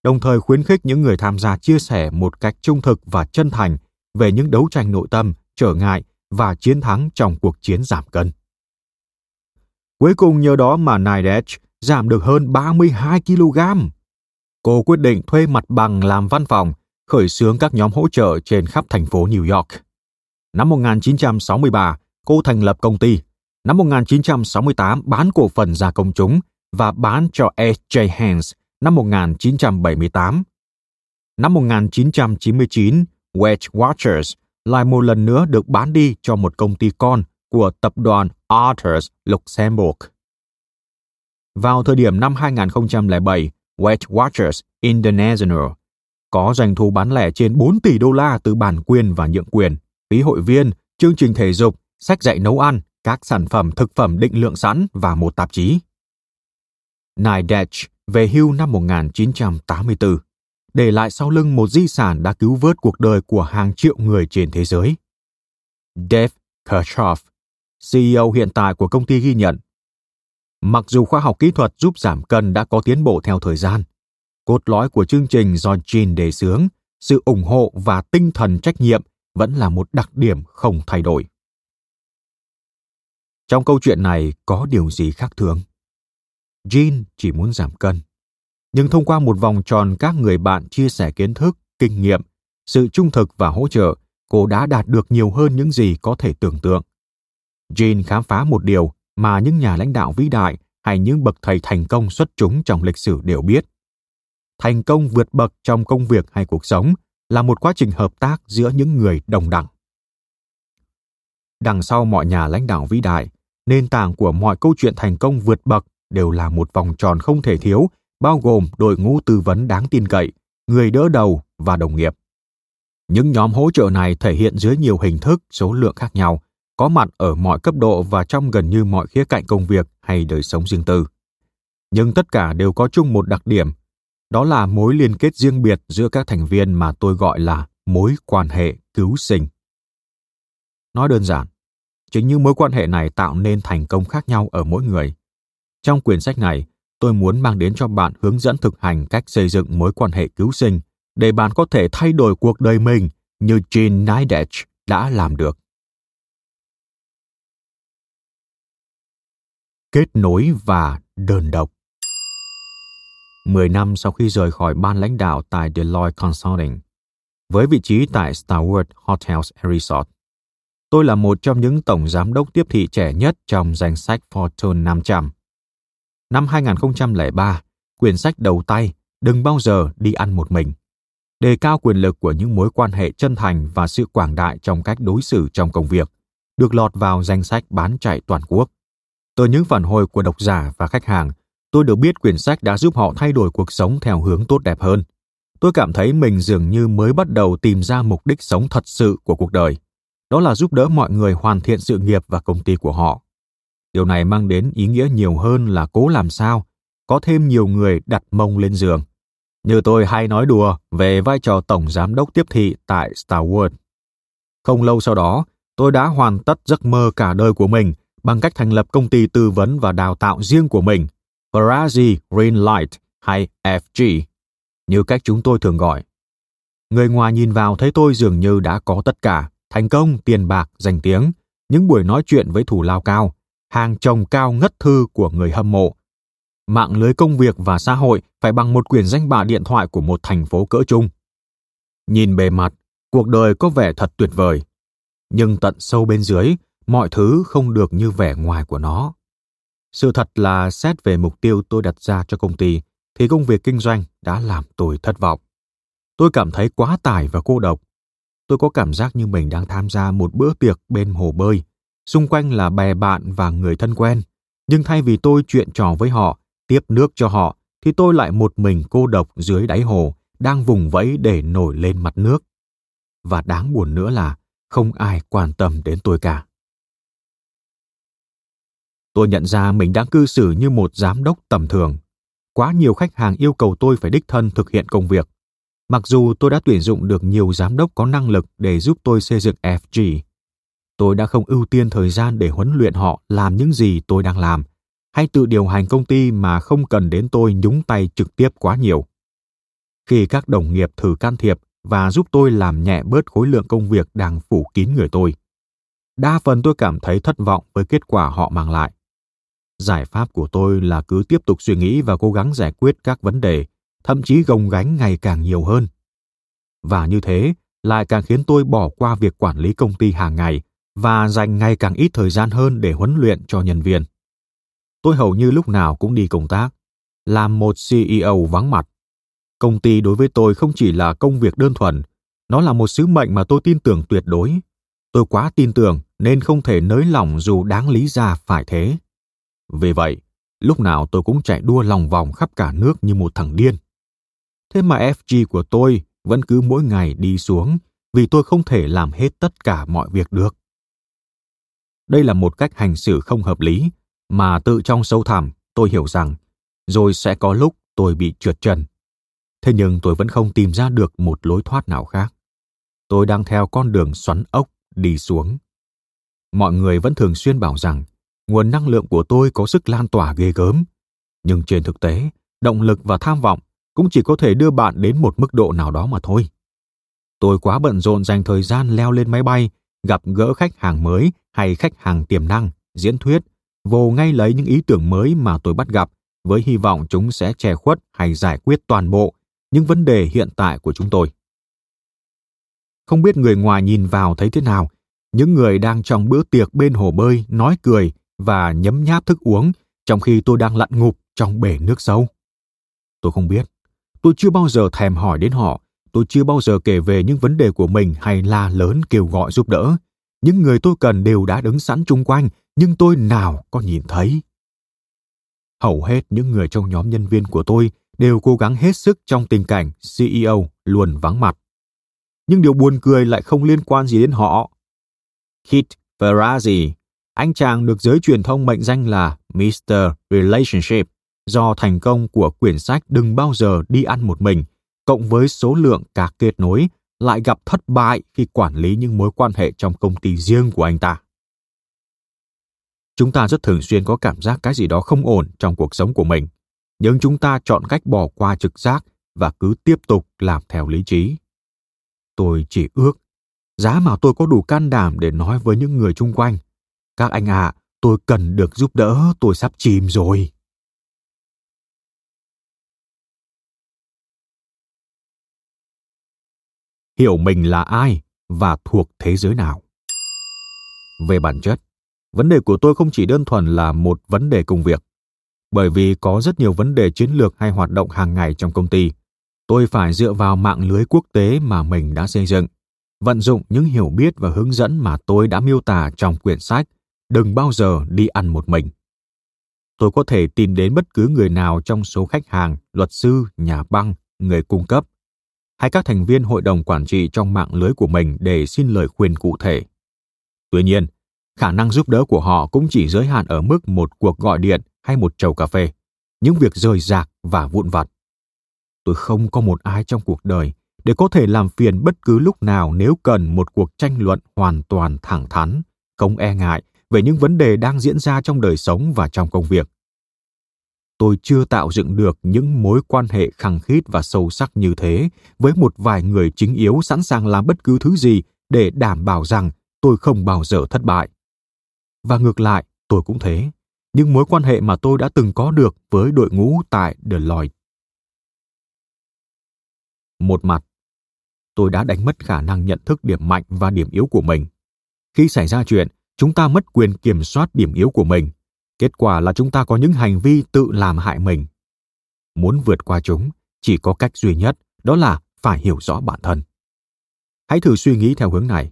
đồng thời khuyến khích những người tham gia chia sẻ một cách trung thực và chân thành về những đấu tranh nội tâm, trở ngại và chiến thắng trong cuộc chiến giảm cân. Cuối cùng nhờ đó mà Nidech giảm được hơn 32 kg. Cô quyết định thuê mặt bằng làm văn phòng, khởi xướng các nhóm hỗ trợ trên khắp thành phố New York. Năm 1963, cô thành lập công ty. Năm 1968, bán cổ phần ra công chúng và bán cho H.J. Hans năm 1978. Năm 1999, Weight Watchers lại một lần nữa được bán đi cho một công ty con của tập đoàn Arthur Luxembourg. Vào thời điểm năm 2007, Weight Watchers International có doanh thu bán lẻ trên 4 tỷ đô la từ bản quyền và nhượng quyền, phí hội viên, chương trình thể dục, sách dạy nấu ăn, các sản phẩm thực phẩm định lượng sẵn và một tạp chí. Nidech về hưu năm 1984, để lại sau lưng một di sản đã cứu vớt cuộc đời của hàng triệu người trên thế giới. Dave Kirchhoff, CEO hiện tại của công ty ghi nhận, mặc dù khoa học kỹ thuật giúp giảm cân đã có tiến bộ theo thời gian, cốt lõi của chương trình do Jean đề xướng, sự ủng hộ và tinh thần trách nhiệm vẫn là một đặc điểm không thay đổi. Trong câu chuyện này có điều gì khác thường? Jean chỉ muốn giảm cân, nhưng thông qua một vòng tròn các người bạn chia sẻ kiến thức, kinh nghiệm, sự trung thực và hỗ trợ, cô đã đạt được nhiều hơn những gì có thể tưởng tượng. Jean khám phá một điều mà những nhà lãnh đạo vĩ đại hay những bậc thầy thành công xuất chúng trong lịch sử đều biết. Thành công vượt bậc trong công việc hay cuộc sống là một quá trình hợp tác giữa những người đồng đẳng. Đằng sau mọi nhà lãnh đạo vĩ đại, nền tảng của mọi câu chuyện thành công vượt bậc đều là một vòng tròn không thể thiếu, bao gồm đội ngũ tư vấn đáng tin cậy, người đỡ đầu và đồng nghiệp. Những nhóm hỗ trợ này thể hiện dưới nhiều hình thức, số lượng khác nhau, có mặt ở mọi cấp độ và trong gần như mọi khía cạnh công việc hay đời sống riêng tư. Nhưng tất cả đều có chung một đặc điểm, đó là mối liên kết riêng biệt giữa các thành viên mà tôi gọi là mối quan hệ cứu sinh. Nói đơn giản, chính những mối quan hệ này tạo nên thành công khác nhau ở mỗi người. Trong quyển sách này, tôi muốn mang đến cho bạn hướng dẫn thực hành cách xây dựng mối quan hệ cứu sinh để bạn có thể thay đổi cuộc đời mình như Jean Nidech đã làm được. Kết nối và đơn độc. 10 năm sau khi rời khỏi ban lãnh đạo tại Deloitte Consulting, với vị trí tại Starwood Hotels & Resort, tôi là một trong những tổng giám đốc tiếp thị trẻ nhất trong danh sách Fortune 500. Năm 2003, quyển sách đầu tay Đừng bao giờ đi ăn một mình đề cao quyền lực của những mối quan hệ chân thành và sự quảng đại trong cách đối xử trong công việc, được lọt vào danh sách bán chạy toàn quốc. Từ những phản hồi của độc giả và khách hàng, tôi được biết quyển sách đã giúp họ thay đổi cuộc sống theo hướng tốt đẹp hơn. Tôi cảm thấy mình dường như mới bắt đầu tìm ra mục đích sống thật sự của cuộc đời, đó là giúp đỡ mọi người hoàn thiện sự nghiệp và công ty của họ. Điều này mang đến ý nghĩa nhiều hơn là cố làm sao có thêm nhiều người đặt mông lên giường, như tôi hay nói đùa về vai trò tổng giám đốc tiếp thị tại Starwood. Không lâu sau đó, tôi đã hoàn tất giấc mơ cả đời của mình bằng cách thành lập công ty tư vấn và đào tạo riêng của mình, Ferrazzi Greenlight hay FG, như cách chúng tôi thường gọi. Người ngoài nhìn vào thấy tôi dường như đã có tất cả, thành công, tiền bạc, danh tiếng, những buổi nói chuyện với thù lao cao, hàng chồng cao ngất thư của người hâm mộ. Mạng lưới công việc và xã hội phải bằng một quyển danh bạ điện thoại của một thành phố cỡ trung. Nhìn bề mặt, cuộc đời có vẻ thật tuyệt vời. Nhưng tận sâu bên dưới, mọi thứ không được như vẻ ngoài của nó. Sự thật là xét về mục tiêu tôi đặt ra cho công ty, thì công việc kinh doanh đã làm tôi thất vọng. Tôi cảm thấy quá tải và cô độc. Tôi có cảm giác như mình đang tham gia một bữa tiệc bên hồ bơi. Xung quanh là bè bạn và người thân quen. Nhưng thay vì tôi chuyện trò với họ, tiếp nước cho họ, thì tôi lại một mình cô độc dưới đáy hồ, đang vùng vẫy để nổi lên mặt nước. Và đáng buồn nữa là không ai quan tâm đến tôi cả. Tôi nhận ra mình đang cư xử như một giám đốc tầm thường. Quá nhiều khách hàng yêu cầu tôi phải đích thân thực hiện công việc. Mặc dù tôi đã tuyển dụng được nhiều giám đốc có năng lực để giúp tôi xây dựng FG, tôi đã không ưu tiên thời gian để huấn luyện họ làm những gì tôi đang làm, hay tự điều hành công ty mà không cần đến tôi nhúng tay trực tiếp quá nhiều. Khi các đồng nghiệp thử can thiệp và giúp tôi làm nhẹ bớt khối lượng công việc đang phủ kín người tôi, đa phần tôi cảm thấy thất vọng với kết quả họ mang lại. Giải pháp của tôi là cứ tiếp tục suy nghĩ và cố gắng giải quyết các vấn đề, thậm chí gồng gánh ngày càng nhiều hơn. Và như thế lại càng khiến tôi bỏ qua việc quản lý công ty hàng ngày và dành ngày càng ít thời gian hơn để huấn luyện cho nhân viên. Tôi hầu như lúc nào cũng đi công tác, làm một CEO vắng mặt. Công ty đối với tôi không chỉ là công việc đơn thuần, nó là một sứ mệnh mà tôi tin tưởng tuyệt đối. Tôi quá tin tưởng nên không thể nới lỏng dù đáng lý ra phải thế. Vì vậy, lúc nào tôi cũng chạy đua lòng vòng khắp cả nước như một thằng điên. Thế mà FG của tôi vẫn cứ mỗi ngày đi xuống vì tôi không thể làm hết tất cả mọi việc được. Đây là một cách hành xử không hợp lý, mà tự trong sâu thẳm tôi hiểu rằng rồi sẽ có lúc tôi bị trượt chân. Thế nhưng tôi vẫn không tìm ra được một lối thoát nào khác. Tôi đang theo con đường xoắn ốc đi xuống. Mọi người vẫn thường xuyên bảo rằng nguồn năng lượng của tôi có sức lan tỏa ghê gớm. Nhưng trên thực tế, động lực và tham vọng cũng chỉ có thể đưa bạn đến một mức độ nào đó mà thôi. Tôi quá bận rộn dành thời gian leo lên máy bay, gặp gỡ khách hàng mới hay khách hàng tiềm năng, diễn thuyết, vồ ngay lấy những ý tưởng mới mà tôi bắt gặp với hy vọng chúng sẽ che khuất hay giải quyết toàn bộ những vấn đề hiện tại của chúng tôi. Không biết người ngoài nhìn vào thấy thế nào, những người đang trong bữa tiệc bên hồ bơi nói cười và nhấm nháp thức uống trong khi tôi đang lặn ngụp trong bể nước sâu. Tôi không biết. Tôi chưa bao giờ thèm hỏi đến họ. Tôi chưa bao giờ kể về những vấn đề của mình hay la lớn kêu gọi giúp đỡ. Những người tôi cần đều đã đứng sẵn chung quanh, nhưng tôi nào có nhìn thấy. Hầu hết những người trong nhóm nhân viên của tôi đều cố gắng hết sức trong tình cảnh CEO luôn vắng mặt. nhưng điều buồn cười lại không liên quan gì đến họ. Keith Ferrazzi, anh chàng được giới truyền thông mệnh danh là Mr. Relationship do thành công của quyển sách Đừng Bao Giờ Đi Ăn Một Mình, cộng với số lượng các kết nối, lại gặp thất bại khi quản lý những mối quan hệ trong công ty riêng của anh ta. Chúng ta rất thường xuyên có cảm giác cái gì đó không ổn trong cuộc sống của mình, nhưng chúng ta chọn cách bỏ qua trực giác và cứ tiếp tục làm theo lý trí. Tôi chỉ ước, giá mà tôi có đủ can đảm để nói với những người chung quanh, các anh ạ, tôi cần được giúp đỡ, tôi sắp chìm rồi. Hiểu mình là ai và thuộc thế giới nào. Về bản chất, vấn đề của tôi không chỉ đơn thuần là một vấn đề công việc. Bởi vì có rất nhiều vấn đề chiến lược hay hoạt động hàng ngày trong công ty, tôi phải dựa vào mạng lưới quốc tế mà mình đã xây dựng, vận dụng những hiểu biết và hướng dẫn mà tôi đã miêu tả trong quyển sách Đừng Bao Giờ Đi Ăn Một Mình. Tôi có thể tìm đến bất cứ người nào trong số khách hàng, luật sư, nhà băng, người cung cấp, hay các thành viên hội đồng quản trị trong mạng lưới của mình để xin lời khuyên cụ thể. Tuy nhiên, khả năng giúp đỡ của họ cũng chỉ giới hạn ở mức một cuộc gọi điện hay một chầu cà phê, những việc rời rạc và vụn vặt. Tôi không có một ai trong cuộc đời để có thể làm phiền bất cứ lúc nào nếu cần một cuộc tranh luận hoàn toàn thẳng thắn, không e ngại về những vấn đề đang diễn ra trong đời sống và trong công việc. Tôi chưa tạo dựng được những mối quan hệ khăng khít và sâu sắc như thế với một vài người chính yếu sẵn sàng làm bất cứ thứ gì để đảm bảo rằng tôi không bao giờ thất bại. Và ngược lại, tôi cũng thế. Những mối quan hệ mà tôi đã từng có được với đội ngũ tại Deloitte. Một mặt, tôi đã đánh mất khả năng nhận thức điểm mạnh và điểm yếu của mình. Khi xảy ra chuyện, chúng ta mất quyền kiểm soát điểm yếu của mình. Kết quả là chúng ta có những hành vi tự làm hại mình. Muốn vượt qua chúng, chỉ có cách duy nhất, đó là phải hiểu rõ bản thân. Hãy thử suy nghĩ theo hướng này.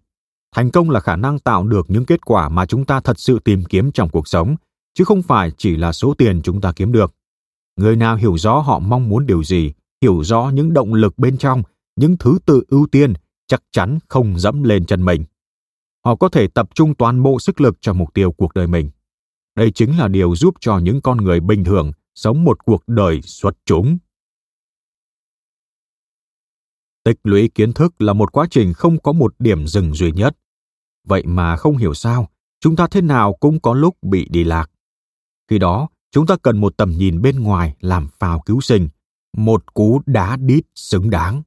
Thành công là khả năng tạo được những kết quả mà chúng ta thật sự tìm kiếm trong cuộc sống, chứ không phải chỉ là số tiền chúng ta kiếm được. Người nào hiểu rõ họ mong muốn điều gì, hiểu rõ những động lực bên trong, những thứ tự ưu tiên, chắc chắn không dẫm lên chân mình. Họ có thể tập trung toàn bộ sức lực cho mục tiêu cuộc đời mình. Đây chính là điều giúp cho những con người bình thường sống một cuộc đời xuất chúng. Tích lũy kiến thức là một quá trình không có một điểm dừng duy nhất. Vậy mà không hiểu sao, chúng ta thế nào cũng có lúc bị đi lạc. Khi đó, chúng ta cần một tầm nhìn bên ngoài làm phao cứu sinh, một cú đá đít xứng đáng.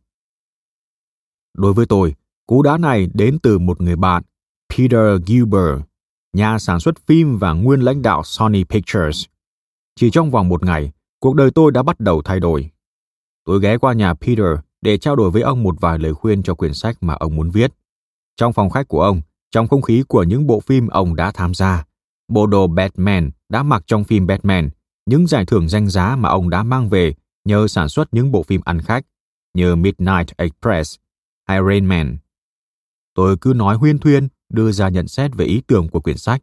Đối với tôi, cú đá này đến từ một người bạn, Peter Gilbert, nhà sản xuất phim và nguyên lãnh đạo Sony Pictures. Chỉ trong vòng một ngày, cuộc đời tôi đã bắt đầu thay đổi. Tôi ghé qua nhà Peter để trao đổi với ông một vài lời khuyên cho quyển sách mà ông muốn viết. Trong phòng khách của ông, trong không khí của những bộ phim ông đã tham gia, bộ đồ Batman đã mặc trong phim Batman, những giải thưởng danh giá mà ông đã mang về nhờ sản xuất những bộ phim ăn khách như Midnight Express hay Rain Man. Tôi cứ nói huyên thuyên, đưa ra nhận xét về ý tưởng của quyển sách.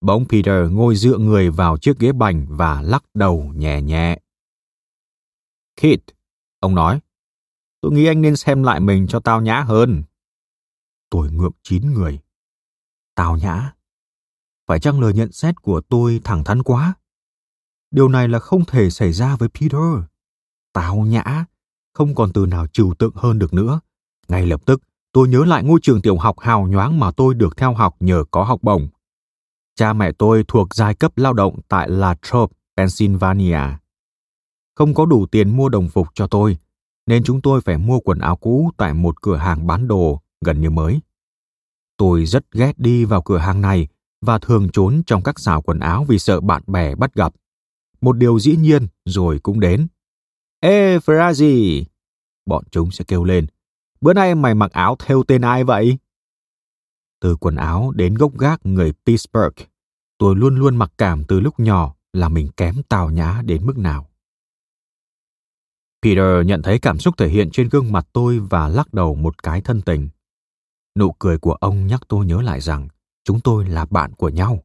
Bỗng Peter ngồi dựa người vào chiếc ghế bành và lắc đầu nhẹ nhẹ. "Kid," ông nói, "tôi nghĩ anh nên xem lại mình cho tao nhã hơn." Tôi ngượng chín người. Tao nhã? Phải chăng lời nhận xét của tôi thẳng thắn quá? Điều này là không thể xảy ra với Peter. Tao nhã? Không còn từ nào trừu tượng hơn được nữa. Ngay lập tức, tôi nhớ lại ngôi trường tiểu học hào nhoáng mà tôi được theo học nhờ có học bổng. Cha mẹ tôi thuộc giai cấp lao động tại La Trobe, Pennsylvania. Không có đủ tiền mua đồng phục cho tôi, nên chúng tôi phải mua quần áo cũ tại một cửa hàng bán đồ gần như mới. Tôi rất ghét đi vào cửa hàng này và thường trốn trong các xào quần áo vì sợ bạn bè bắt gặp. Một điều dĩ nhiên rồi cũng đến. "Ê, Ferrazzi!" bọn chúng sẽ kêu lên. "Bữa nay mày mặc áo theo tên ai vậy?" Từ quần áo đến gốc gác người Pittsburgh, tôi luôn luôn mặc cảm từ lúc nhỏ là mình kém tào nhã đến mức nào. Peter nhận thấy cảm xúc thể hiện trên gương mặt tôi và lắc đầu một cái thân tình. Nụ cười của ông nhắc tôi nhớ lại rằng chúng tôi là bạn của nhau,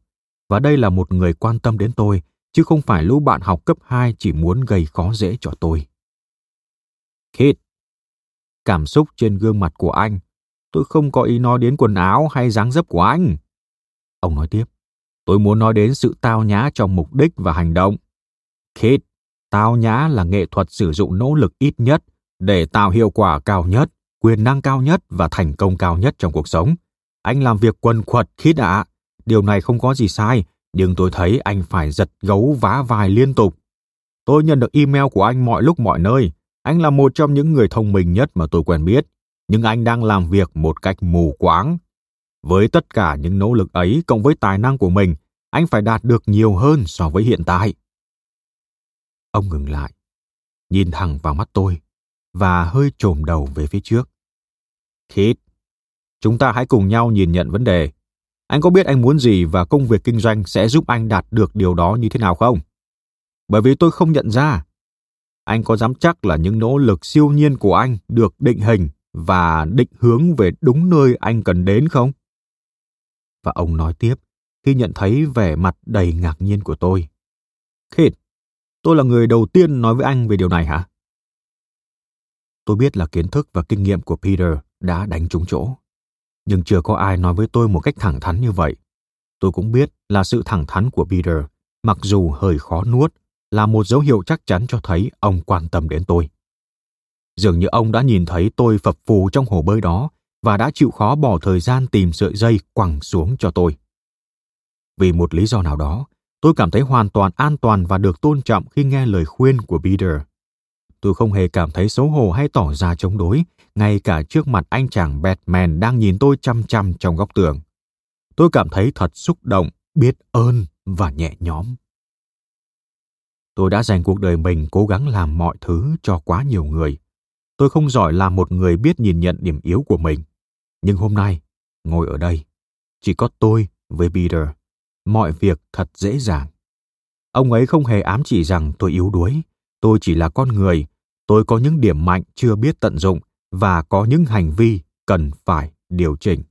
và đây là một người quan tâm đến tôi, chứ không phải lũ bạn học cấp 2 chỉ muốn gây khó dễ cho tôi. "Kid." Cảm xúc trên gương mặt của anh tôi không có ý nói đến quần áo hay dáng dấp của anh. Ông nói tiếp, tôi muốn nói đến sự tao nhã trong mục đích và hành động. Keith, tao nhã là nghệ thuật sử dụng nỗ lực ít nhất để tạo hiệu quả cao nhất, quyền năng cao nhất và thành công cao nhất trong cuộc sống. Anh làm việc quần quật, Keith ạ. Điều này không có gì sai, nhưng tôi thấy anh phải giật gấu vá vai liên tục. Tôi nhận được email của anh mọi lúc mọi nơi. Anh là một trong những người thông minh nhất mà tôi quen biết, nhưng anh đang làm việc một cách mù quáng. Với tất cả những nỗ lực ấy cộng với tài năng của mình, anh phải đạt được nhiều hơn so với hiện tại. Ông ngừng lại, nhìn thẳng vào mắt tôi và hơi chồm đầu về phía trước. Keith, chúng ta hãy cùng nhau nhìn nhận vấn đề. Anh có biết anh muốn gì và công việc kinh doanh sẽ giúp anh đạt được điều đó như thế nào không? Bởi vì tôi không nhận ra. Anh có dám chắc là những nỗ lực siêu nhiên của anh được định hình và định hướng về đúng nơi anh cần đến không? Và ông nói tiếp khi nhận thấy vẻ mặt đầy ngạc nhiên của tôi. Keith, tôi là người đầu tiên nói với anh về điều này hả? Tôi biết là kiến thức và kinh nghiệm của Peter đã đánh trúng chỗ, nhưng chưa có ai nói với tôi một cách thẳng thắn như vậy. Tôi cũng biết là sự thẳng thắn của Peter, mặc dù hơi khó nuốt, là một dấu hiệu chắc chắn cho thấy ông quan tâm đến tôi. Dường như ông đã nhìn thấy tôi phập phù trong hồ bơi đó và đã chịu khó bỏ thời gian tìm sợi dây quẳng xuống cho tôi. Vì một lý do nào đó, tôi cảm thấy hoàn toàn an toàn và được tôn trọng khi nghe lời khuyên của Peter. Tôi không hề cảm thấy xấu hổ hay tỏ ra chống đối, ngay cả trước mặt anh chàng Batman đang nhìn tôi chăm chăm trong góc tường. Tôi cảm thấy thật xúc động, biết ơn và nhẹ nhõm. Tôi đã dành cuộc đời mình cố gắng làm mọi thứ cho quá nhiều người. Tôi không giỏi làm một người biết nhìn nhận điểm yếu của mình. Nhưng hôm nay, ngồi ở đây, chỉ có tôi với Peter. Mọi việc thật dễ dàng. Ông ấy không hề ám chỉ rằng tôi yếu đuối. Tôi chỉ là con người. Tôi có những điểm mạnh chưa biết tận dụng và có những hành vi cần phải điều chỉnh.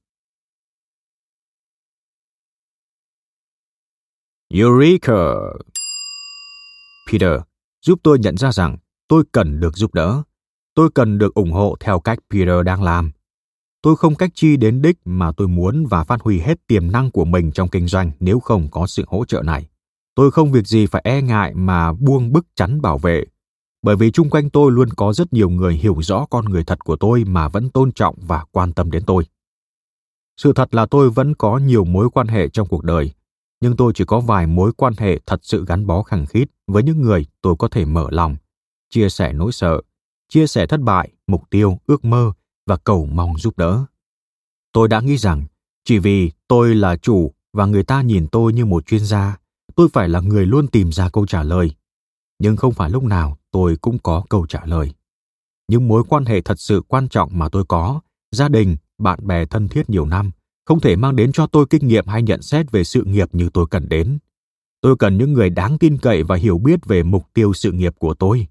Eureka! Peter, giúp tôi nhận ra rằng tôi cần được giúp đỡ. Tôi cần được ủng hộ theo cách Peter đang làm. Tôi không cách chi đến đích mà tôi muốn và phát huy hết tiềm năng của mình trong kinh doanh nếu không có sự hỗ trợ này. Tôi không việc gì phải e ngại mà buông bức chắn bảo vệ, bởi vì chung quanh tôi luôn có rất nhiều người hiểu rõ con người thật của tôi mà vẫn tôn trọng và quan tâm đến tôi. Sự thật là tôi vẫn có nhiều mối quan hệ trong cuộc đời, nhưng tôi chỉ có vài mối quan hệ thật sự gắn bó khăng khít với những người tôi có thể mở lòng, chia sẻ nỗi sợ, chia sẻ thất bại, mục tiêu, ước mơ và cầu mong giúp đỡ. Tôi đã nghĩ rằng chỉ vì tôi là chủ và người ta nhìn tôi như một chuyên gia, tôi phải là người luôn tìm ra câu trả lời. Nhưng không phải lúc nào tôi cũng có câu trả lời. Những mối quan hệ thật sự quan trọng mà tôi có, gia đình, bạn bè thân thiết nhiều năm, không thể mang đến cho tôi kinh nghiệm hay nhận xét về sự nghiệp như tôi cần đến. Tôi cần những người đáng tin cậy và hiểu biết về mục tiêu sự nghiệp của tôi.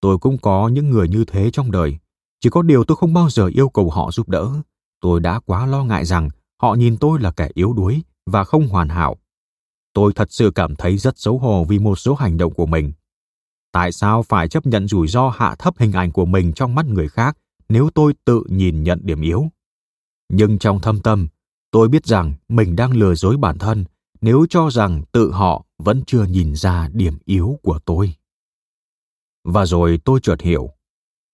Tôi cũng có những người như thế trong đời. Chỉ có điều tôi không bao giờ yêu cầu họ giúp đỡ. Tôi đã quá lo ngại rằng họ nhìn tôi là kẻ yếu đuối và không hoàn hảo. Tôi thật sự cảm thấy rất xấu hổ vì một số hành động của mình. Tại sao phải chấp nhận rủi ro hạ thấp hình ảnh của mình trong mắt người khác nếu tôi tự nhìn nhận điểm yếu? Nhưng trong thâm tâm, tôi biết rằng mình đang lừa dối bản thân nếu cho rằng tự họ vẫn chưa nhìn ra điểm yếu của tôi. Và rồi tôi chợt hiểu.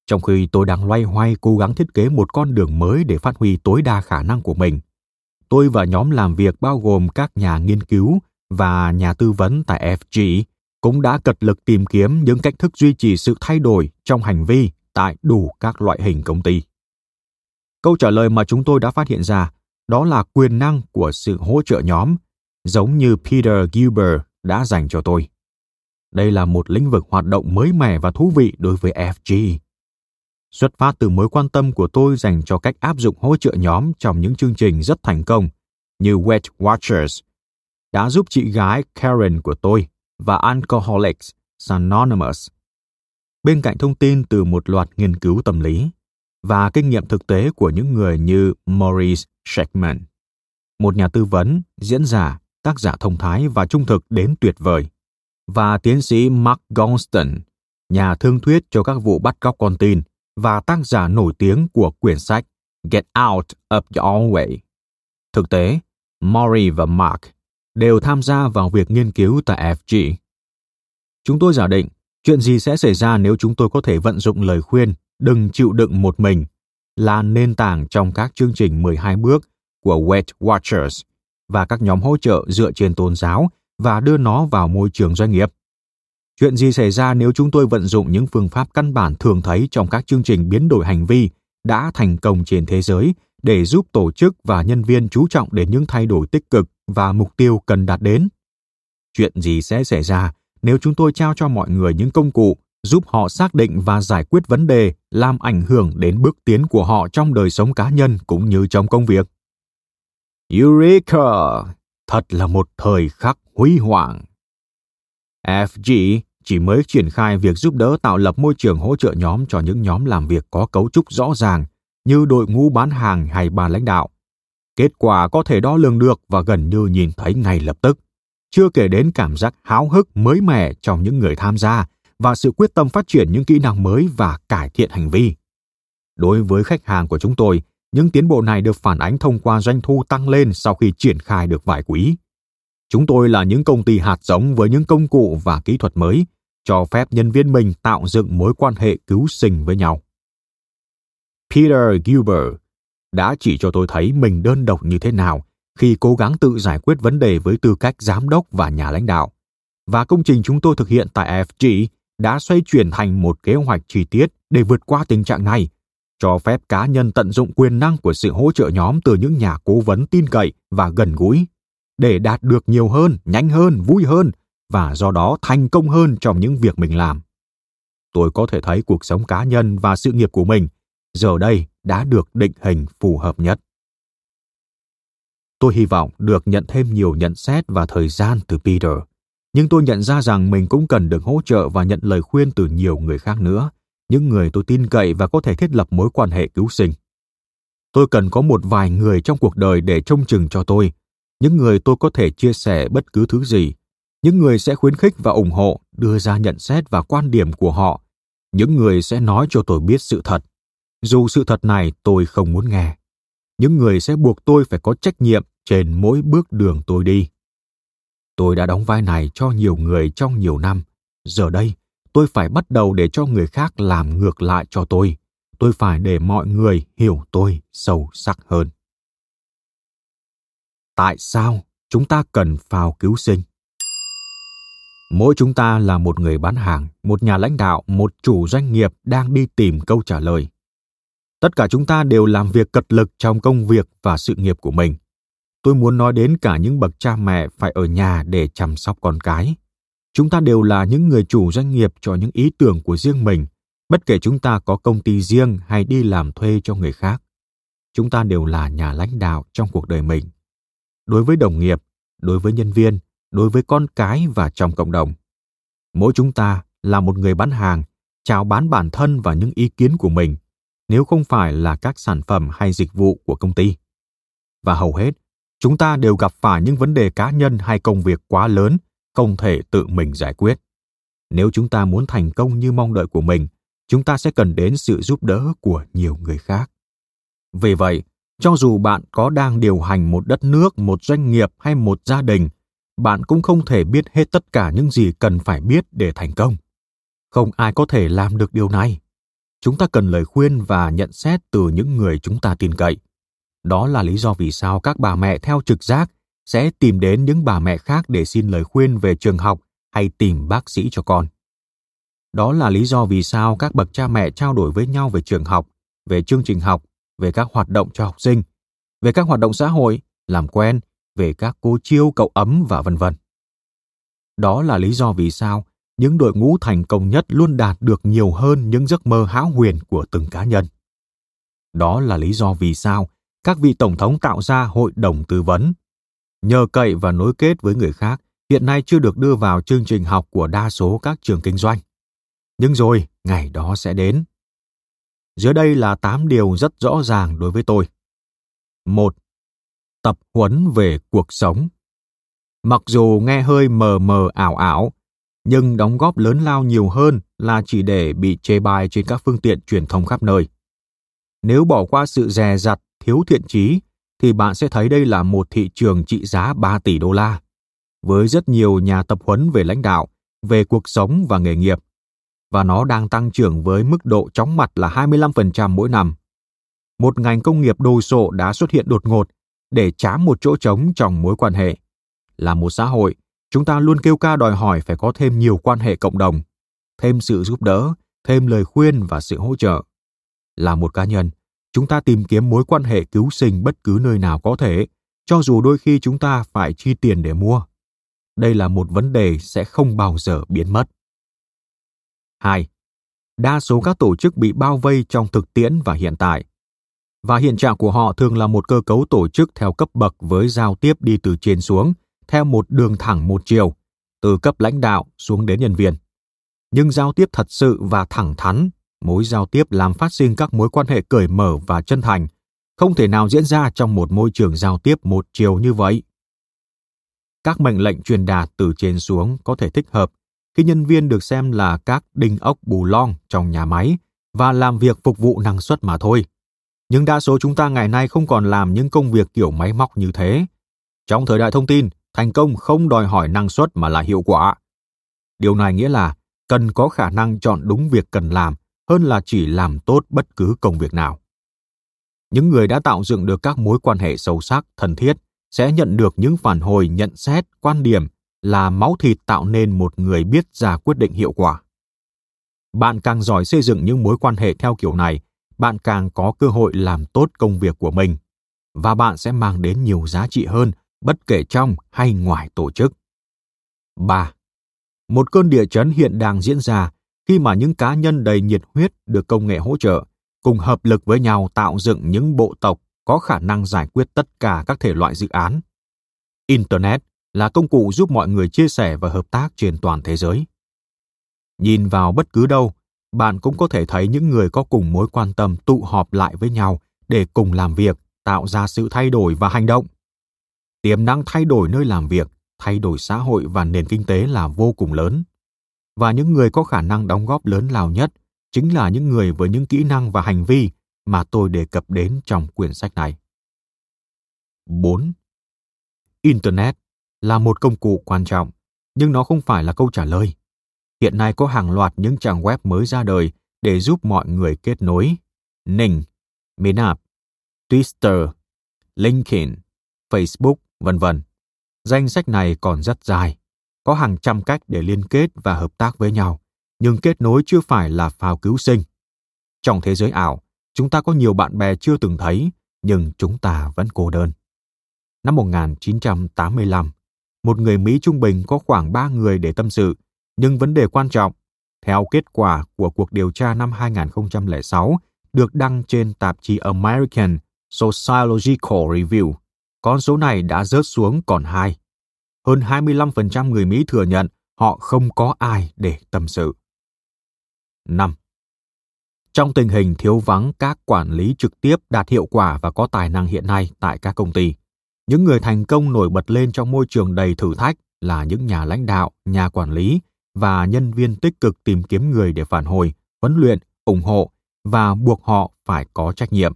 Trong khi tôi đang loay hoay cố gắng thiết kế một con đường mới để phát huy tối đa khả năng của mình, tôi và nhóm làm việc bao gồm các nhà nghiên cứu và nhà tư vấn tại FG cũng đã cật lực tìm kiếm những cách thức duy trì sự thay đổi trong hành vi tại đủ các loại hình công ty. Câu trả lời mà chúng tôi đã phát hiện ra đó là quyền năng của sự hỗ trợ nhóm, giống như Peter Gilbert đã dành cho tôi. Đây là một lĩnh vực hoạt động mới mẻ và thú vị đối với FG. Xuất phát từ mối quan tâm của tôi dành cho cách áp dụng hỗ trợ nhóm trong những chương trình rất thành công như Weight Watchers, đã giúp chị gái Karen của tôi và Alcoholics Anonymous. Bên cạnh thông tin từ một loạt nghiên cứu tâm lý và kinh nghiệm thực tế của những người như Maurice Shackman, một nhà tư vấn, diễn giả, tác giả thông thái và trung thực đến tuyệt vời, và tiến sĩ Mark Goldstein, nhà thương thuyết cho các vụ bắt cóc con tin và tác giả nổi tiếng của quyển sách Get Out of Your Way. Thực tế, Maury và Mark đều tham gia vào việc nghiên cứu tại FG. Chúng tôi giả định chuyện gì sẽ xảy ra nếu chúng tôi có thể vận dụng lời khuyên đừng chịu đựng một mình là nền tảng trong các chương trình 12 bước của Weight Watchers và các nhóm hỗ trợ dựa trên tôn giáo và đưa nó vào môi trường doanh nghiệp. Chuyện gì xảy ra nếu chúng tôi vận dụng những phương pháp căn bản thường thấy trong các chương trình biến đổi hành vi đã thành công trên thế giới để giúp tổ chức và nhân viên chú trọng đến những thay đổi tích cực và mục tiêu cần đạt đến? Chuyện gì sẽ xảy ra nếu chúng tôi trao cho mọi người những công cụ giúp họ xác định và giải quyết vấn đề làm ảnh hưởng đến bước tiến của họ trong đời sống cá nhân cũng như trong công việc? Eureka! Thật là một thời khắc huy hoàng. FG chỉ mới triển khai việc giúp đỡ tạo lập môi trường hỗ trợ nhóm cho những nhóm làm việc có cấu trúc rõ ràng như đội ngũ bán hàng hay ban lãnh đạo. Kết quả có thể đo lường được và gần như nhìn thấy ngay lập tức. Chưa kể đến cảm giác háo hức mới mẻ trong những người tham gia và sự quyết tâm phát triển những kỹ năng mới và cải thiện hành vi. Đối với khách hàng của chúng tôi, những tiến bộ này được phản ánh thông qua doanh thu tăng lên sau khi triển khai được vài quý. Chúng tôi là những công ty hạt giống với những công cụ và kỹ thuật mới, cho phép nhân viên mình tạo dựng mối quan hệ cứu sinh với nhau. Peter Gilbert đã chỉ cho tôi thấy mình đơn độc như thế nào khi cố gắng tự giải quyết vấn đề với tư cách giám đốc và nhà lãnh đạo. Và công trình chúng tôi thực hiện tại FG đã xoay chuyển thành một kế hoạch chi tiết để vượt qua tình trạng này, cho phép cá nhân tận dụng quyền năng của sự hỗ trợ nhóm từ những nhà cố vấn tin cậy và gần gũi, để đạt được nhiều hơn, nhanh hơn, vui hơn và do đó thành công hơn trong những việc mình làm. Tôi có thể thấy cuộc sống cá nhân và sự nghiệp của mình giờ đây đã được định hình phù hợp nhất. Tôi hy vọng được nhận thêm nhiều nhận xét và thời gian từ Peter, nhưng tôi nhận ra rằng mình cũng cần được hỗ trợ và nhận lời khuyên từ nhiều người khác nữa, những người tôi tin cậy và có thể thiết lập mối quan hệ cứu sinh. Tôi cần có một vài người trong cuộc đời để trông chừng cho tôi, những người tôi có thể chia sẻ bất cứ thứ gì, những người sẽ khuyến khích và ủng hộ, đưa ra nhận xét và quan điểm của họ, những người sẽ nói cho tôi biết sự thật, dù sự thật này tôi không muốn nghe, những người sẽ buộc tôi phải có trách nhiệm trên mỗi bước đường tôi đi. Tôi đã đóng vai này cho nhiều người trong nhiều năm, giờ đây tôi phải bắt đầu để cho người khác làm ngược lại cho tôi phải để mọi người hiểu tôi sâu sắc hơn. Tại sao chúng ta cần phao cứu sinh? Mỗi chúng ta là một người bán hàng, một nhà lãnh đạo, một chủ doanh nghiệp đang đi tìm câu trả lời. Tất cả chúng ta đều làm việc cật lực trong công việc và sự nghiệp của mình. Tôi muốn nói đến cả những bậc cha mẹ phải ở nhà để chăm sóc con cái. Chúng ta đều là những người chủ doanh nghiệp cho những ý tưởng của riêng mình, bất kể chúng ta có công ty riêng hay đi làm thuê cho người khác. Chúng ta đều là nhà lãnh đạo trong cuộc đời mình, đối với đồng nghiệp, đối với nhân viên, đối với con cái và trong cộng đồng. Mỗi chúng ta là một người bán hàng, chào bán bản thân và những ý kiến của mình, nếu không phải là các sản phẩm hay dịch vụ của công ty. Và hầu hết, chúng ta đều gặp phải những vấn đề cá nhân hay công việc quá lớn, không thể tự mình giải quyết. Nếu chúng ta muốn thành công như mong đợi của mình, chúng ta sẽ cần đến sự giúp đỡ của nhiều người khác. Vì vậy, cho dù bạn có đang điều hành một đất nước, một doanh nghiệp hay một gia đình, bạn cũng không thể biết hết tất cả những gì cần phải biết để thành công. Không ai có thể làm được điều này. Chúng ta cần lời khuyên và nhận xét từ những người chúng ta tin cậy. Đó là lý do vì sao các bà mẹ theo trực giác sẽ tìm đến những bà mẹ khác để xin lời khuyên về trường học hay tìm bác sĩ cho con. Đó là lý do vì sao các bậc cha mẹ trao đổi với nhau về trường học, về chương trình học, về các hoạt động cho học sinh, về các hoạt động xã hội, làm quen, về các cô chiêu cậu ấm và vân vân. Đó là lý do vì sao những đội ngũ thành công nhất luôn đạt được nhiều hơn những giấc mơ hão huyền của từng cá nhân. Đó là lý do vì sao các vị tổng thống tạo ra hội đồng tư vấn. Nhờ cậy và nối kết với người khác hiện nay chưa được đưa vào chương trình học của đa số các trường kinh doanh. Nhưng rồi, ngày đó sẽ đến. Dưới đây là 8 điều rất rõ ràng đối với tôi. 1. Tập huấn về cuộc sống. Mặc dù nghe hơi mờ mờ ảo ảo, nhưng đóng góp lớn lao nhiều hơn là chỉ để bị chê bai trên các phương tiện truyền thông khắp nơi. Nếu bỏ qua sự dè dặt, thiếu thiện chí, thì bạn sẽ thấy đây là một thị trường trị giá 3 tỷ đô la, với rất nhiều nhà tập huấn về lãnh đạo, về cuộc sống và nghề nghiệp, và nó đang tăng trưởng với mức độ chóng mặt là 25% mỗi năm. Một ngành công nghiệp đồ sộ đã xuất hiện đột ngột để trám một chỗ trống trong mối quan hệ. Là một xã hội, chúng ta luôn kêu ca đòi hỏi phải có thêm nhiều quan hệ cộng đồng, thêm sự giúp đỡ, thêm lời khuyên và sự hỗ trợ. Là một cá nhân, chúng ta tìm kiếm mối quan hệ cứu sinh bất cứ nơi nào có thể, cho dù đôi khi chúng ta phải chi tiền để mua. Đây là một vấn đề sẽ không bao giờ biến mất. 2. Đa số các tổ chức bị bao vây trong thực tiễn và hiện tại. Và hiện trạng của họ thường là một cơ cấu tổ chức theo cấp bậc với giao tiếp đi từ trên xuống, theo một đường thẳng một chiều, từ cấp lãnh đạo xuống đến nhân viên. Nhưng giao tiếp thật sự và thẳng thắn, mối giao tiếp làm phát sinh các mối quan hệ cởi mở và chân thành, không thể nào diễn ra trong một môi trường giao tiếp một chiều như vậy. Các mệnh lệnh truyền đạt từ trên xuống có thể thích hợp khi nhân viên được xem là các đinh ốc bù long trong nhà máy và làm việc phục vụ năng suất mà thôi. Nhưng đa số chúng ta ngày nay không còn làm những công việc kiểu máy móc như thế. Trong thời đại thông tin, thành công không đòi hỏi năng suất mà là hiệu quả. Điều này nghĩa là cần có khả năng chọn đúng việc cần làm hơn là chỉ làm tốt bất cứ công việc nào. Những người đã tạo dựng được các mối quan hệ sâu sắc, thân thiết sẽ nhận được những phản hồi, nhận xét, quan điểm là máu thịt tạo nên một người biết ra quyết định hiệu quả. Bạn càng giỏi xây dựng những mối quan hệ theo kiểu này, bạn càng có cơ hội làm tốt công việc của mình, và bạn sẽ mang đến nhiều giá trị hơn bất kể trong hay ngoài tổ chức. 3. Một cơn địa chấn hiện đang diễn ra khi mà những cá nhân đầy nhiệt huyết được công nghệ hỗ trợ cùng hợp lực với nhau tạo dựng những bộ tộc có khả năng giải quyết tất cả các thể loại dự án. Internet là công cụ giúp mọi người chia sẻ và hợp tác trên toàn thế giới. Nhìn vào bất cứ đâu, bạn cũng có thể thấy những người có cùng mối quan tâm tụ họp lại với nhau để cùng làm việc, tạo ra sự thay đổi và hành động. Tiềm năng thay đổi nơi làm việc, thay đổi xã hội và nền kinh tế là vô cùng lớn. Và những người có khả năng đóng góp lớn lao nhất chính là những người với những kỹ năng và hành vi mà tôi đề cập đến trong quyển sách này. 4. Internet là một công cụ quan trọng, nhưng nó không phải là câu trả lời. Hiện nay có hàng loạt những trang web mới ra đời để giúp mọi người kết nối. Ning, Minap, Twitter, LinkedIn, Facebook, vân vân. Danh sách này còn rất dài. Có hàng trăm cách để liên kết và hợp tác với nhau, nhưng kết nối chưa phải là phao cứu sinh. Trong thế giới ảo, chúng ta có nhiều bạn bè chưa từng thấy, nhưng chúng ta vẫn cô đơn. Năm 1985, một người Mỹ trung bình có khoảng 3 người để tâm sự, nhưng vấn đề quan trọng, theo kết quả của cuộc điều tra năm 2006 được đăng trên tạp chí American Sociological Review, con số này đã rớt xuống còn 2. Hơn 25% người Mỹ thừa nhận họ không có ai để tâm sự. 5. Trong tình hình thiếu vắng các quản lý trực tiếp đạt hiệu quả và có tài năng hiện nay tại các công ty, những người thành công nổi bật lên trong môi trường đầy thử thách là những nhà lãnh đạo, nhà quản lý và nhân viên tích cực tìm kiếm người để phản hồi, huấn luyện, ủng hộ và buộc họ phải có trách nhiệm.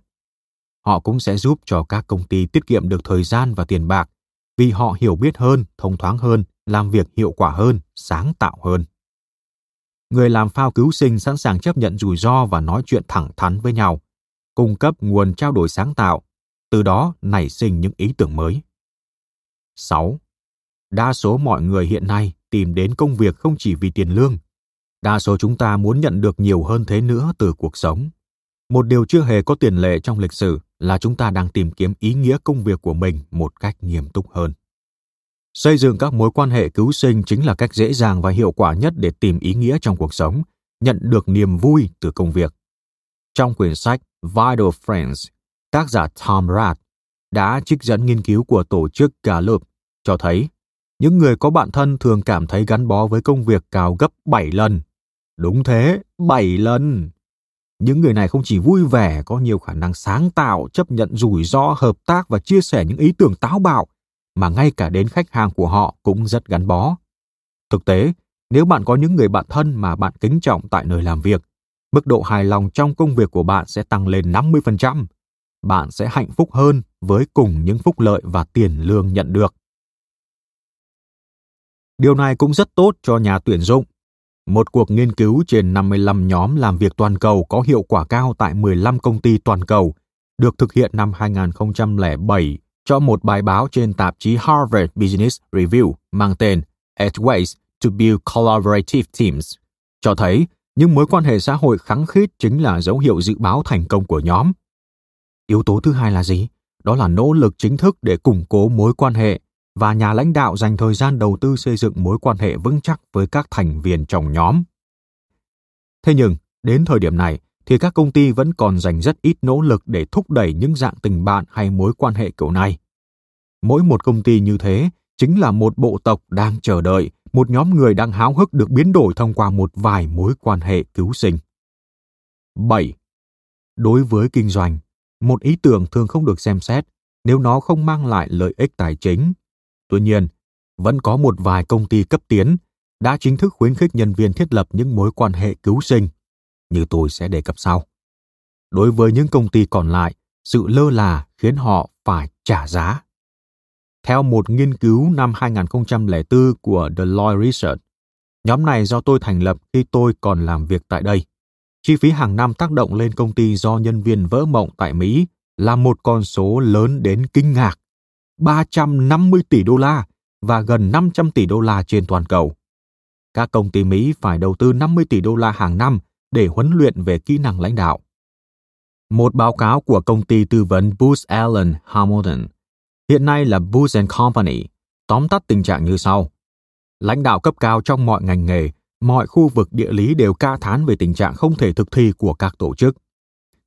Họ cũng sẽ giúp cho các công ty tiết kiệm được thời gian và tiền bạc vì họ hiểu biết hơn, thông thoáng hơn, làm việc hiệu quả hơn, sáng tạo hơn. Người làm phao cứu sinh sẵn sàng chấp nhận rủi ro và nói chuyện thẳng thắn với nhau, cung cấp nguồn trao đổi sáng tạo, từ đó nảy sinh những ý tưởng mới. 6. Đa số mọi người hiện nay tìm đến công việc không chỉ vì tiền lương. Đa số chúng ta muốn nhận được nhiều hơn thế nữa từ cuộc sống. Một điều chưa hề có tiền lệ trong lịch sử là chúng ta đang tìm kiếm ý nghĩa công việc của mình một cách nghiêm túc hơn. Xây dựng các mối quan hệ cứu sinh chính là cách dễ dàng và hiệu quả nhất để tìm ý nghĩa trong cuộc sống, nhận được niềm vui từ công việc. Trong quyển sách Vital Friends, tác giả Tom Rath đã trích dẫn nghiên cứu của tổ chức Gallup cho thấy những người có bạn thân thường cảm thấy gắn bó với công việc cao gấp 7 lần. Đúng thế, 7 lần! Những người này không chỉ vui vẻ, có nhiều khả năng sáng tạo, chấp nhận rủi ro, hợp tác và chia sẻ những ý tưởng táo bạo, mà ngay cả đến khách hàng của họ cũng rất gắn bó. Thực tế, nếu bạn có những người bạn thân mà bạn kính trọng tại nơi làm việc, Mức độ hài lòng trong công việc của bạn sẽ tăng lên 50%. Bạn sẽ hạnh phúc hơn với cùng những phúc lợi và tiền lương nhận được. Điều này cũng rất tốt cho nhà tuyển dụng. Một cuộc nghiên cứu trên 55 nhóm làm việc toàn cầu có hiệu quả cao tại 15 công ty toàn cầu, được thực hiện năm 2007 cho một bài báo trên tạp chí Harvard Business Review mang tên Eight Ways to Build Collaborative Teams, cho thấy những mối quan hệ xã hội khăng khít chính là dấu hiệu dự báo thành công của nhóm. Yếu tố thứ hai là gì? Đó là nỗ lực chính thức để củng cố mối quan hệ, và nhà lãnh đạo dành thời gian đầu tư xây dựng mối quan hệ vững chắc với các thành viên trong nhóm. Thế nhưng, đến thời điểm này, thì các công ty vẫn còn dành rất ít nỗ lực để thúc đẩy những dạng tình bạn hay mối quan hệ kiểu này. Mỗi một công ty như thế chính là một bộ tộc đang chờ đợi, một nhóm người đang háo hức được biến đổi thông qua một vài mối quan hệ cứu sinh. 7. Đối với kinh doanh, một ý tưởng thường không được xem xét nếu nó không mang lại lợi ích tài chính. Tuy nhiên, vẫn có một vài công ty cấp tiến đã chính thức khuyến khích nhân viên thiết lập những mối quan hệ cứu sinh, như tôi sẽ đề cập sau. Đối với những công ty còn lại, sự lơ là khiến họ phải trả giá. Theo một nghiên cứu năm 2004 của Deloitte Research, nhóm này do tôi thành lập khi tôi còn làm việc tại đây. Chi phí hàng năm tác động lên công ty do nhân viên vỡ mộng tại Mỹ là một con số lớn đến kinh ngạc, 350 tỷ đô la và gần 500 tỷ đô la trên toàn cầu. Các công ty Mỹ phải đầu tư 50 tỷ đô la hàng năm để huấn luyện về kỹ năng lãnh đạo. Một báo cáo của công ty tư vấn Booz Allen Hamilton, hiện nay là Booz & Company, tóm tắt tình trạng như sau. Lãnh đạo cấp cao trong mọi ngành nghề, mọi khu vực địa lý đều ca thán về tình trạng không thể thực thi của các tổ chức.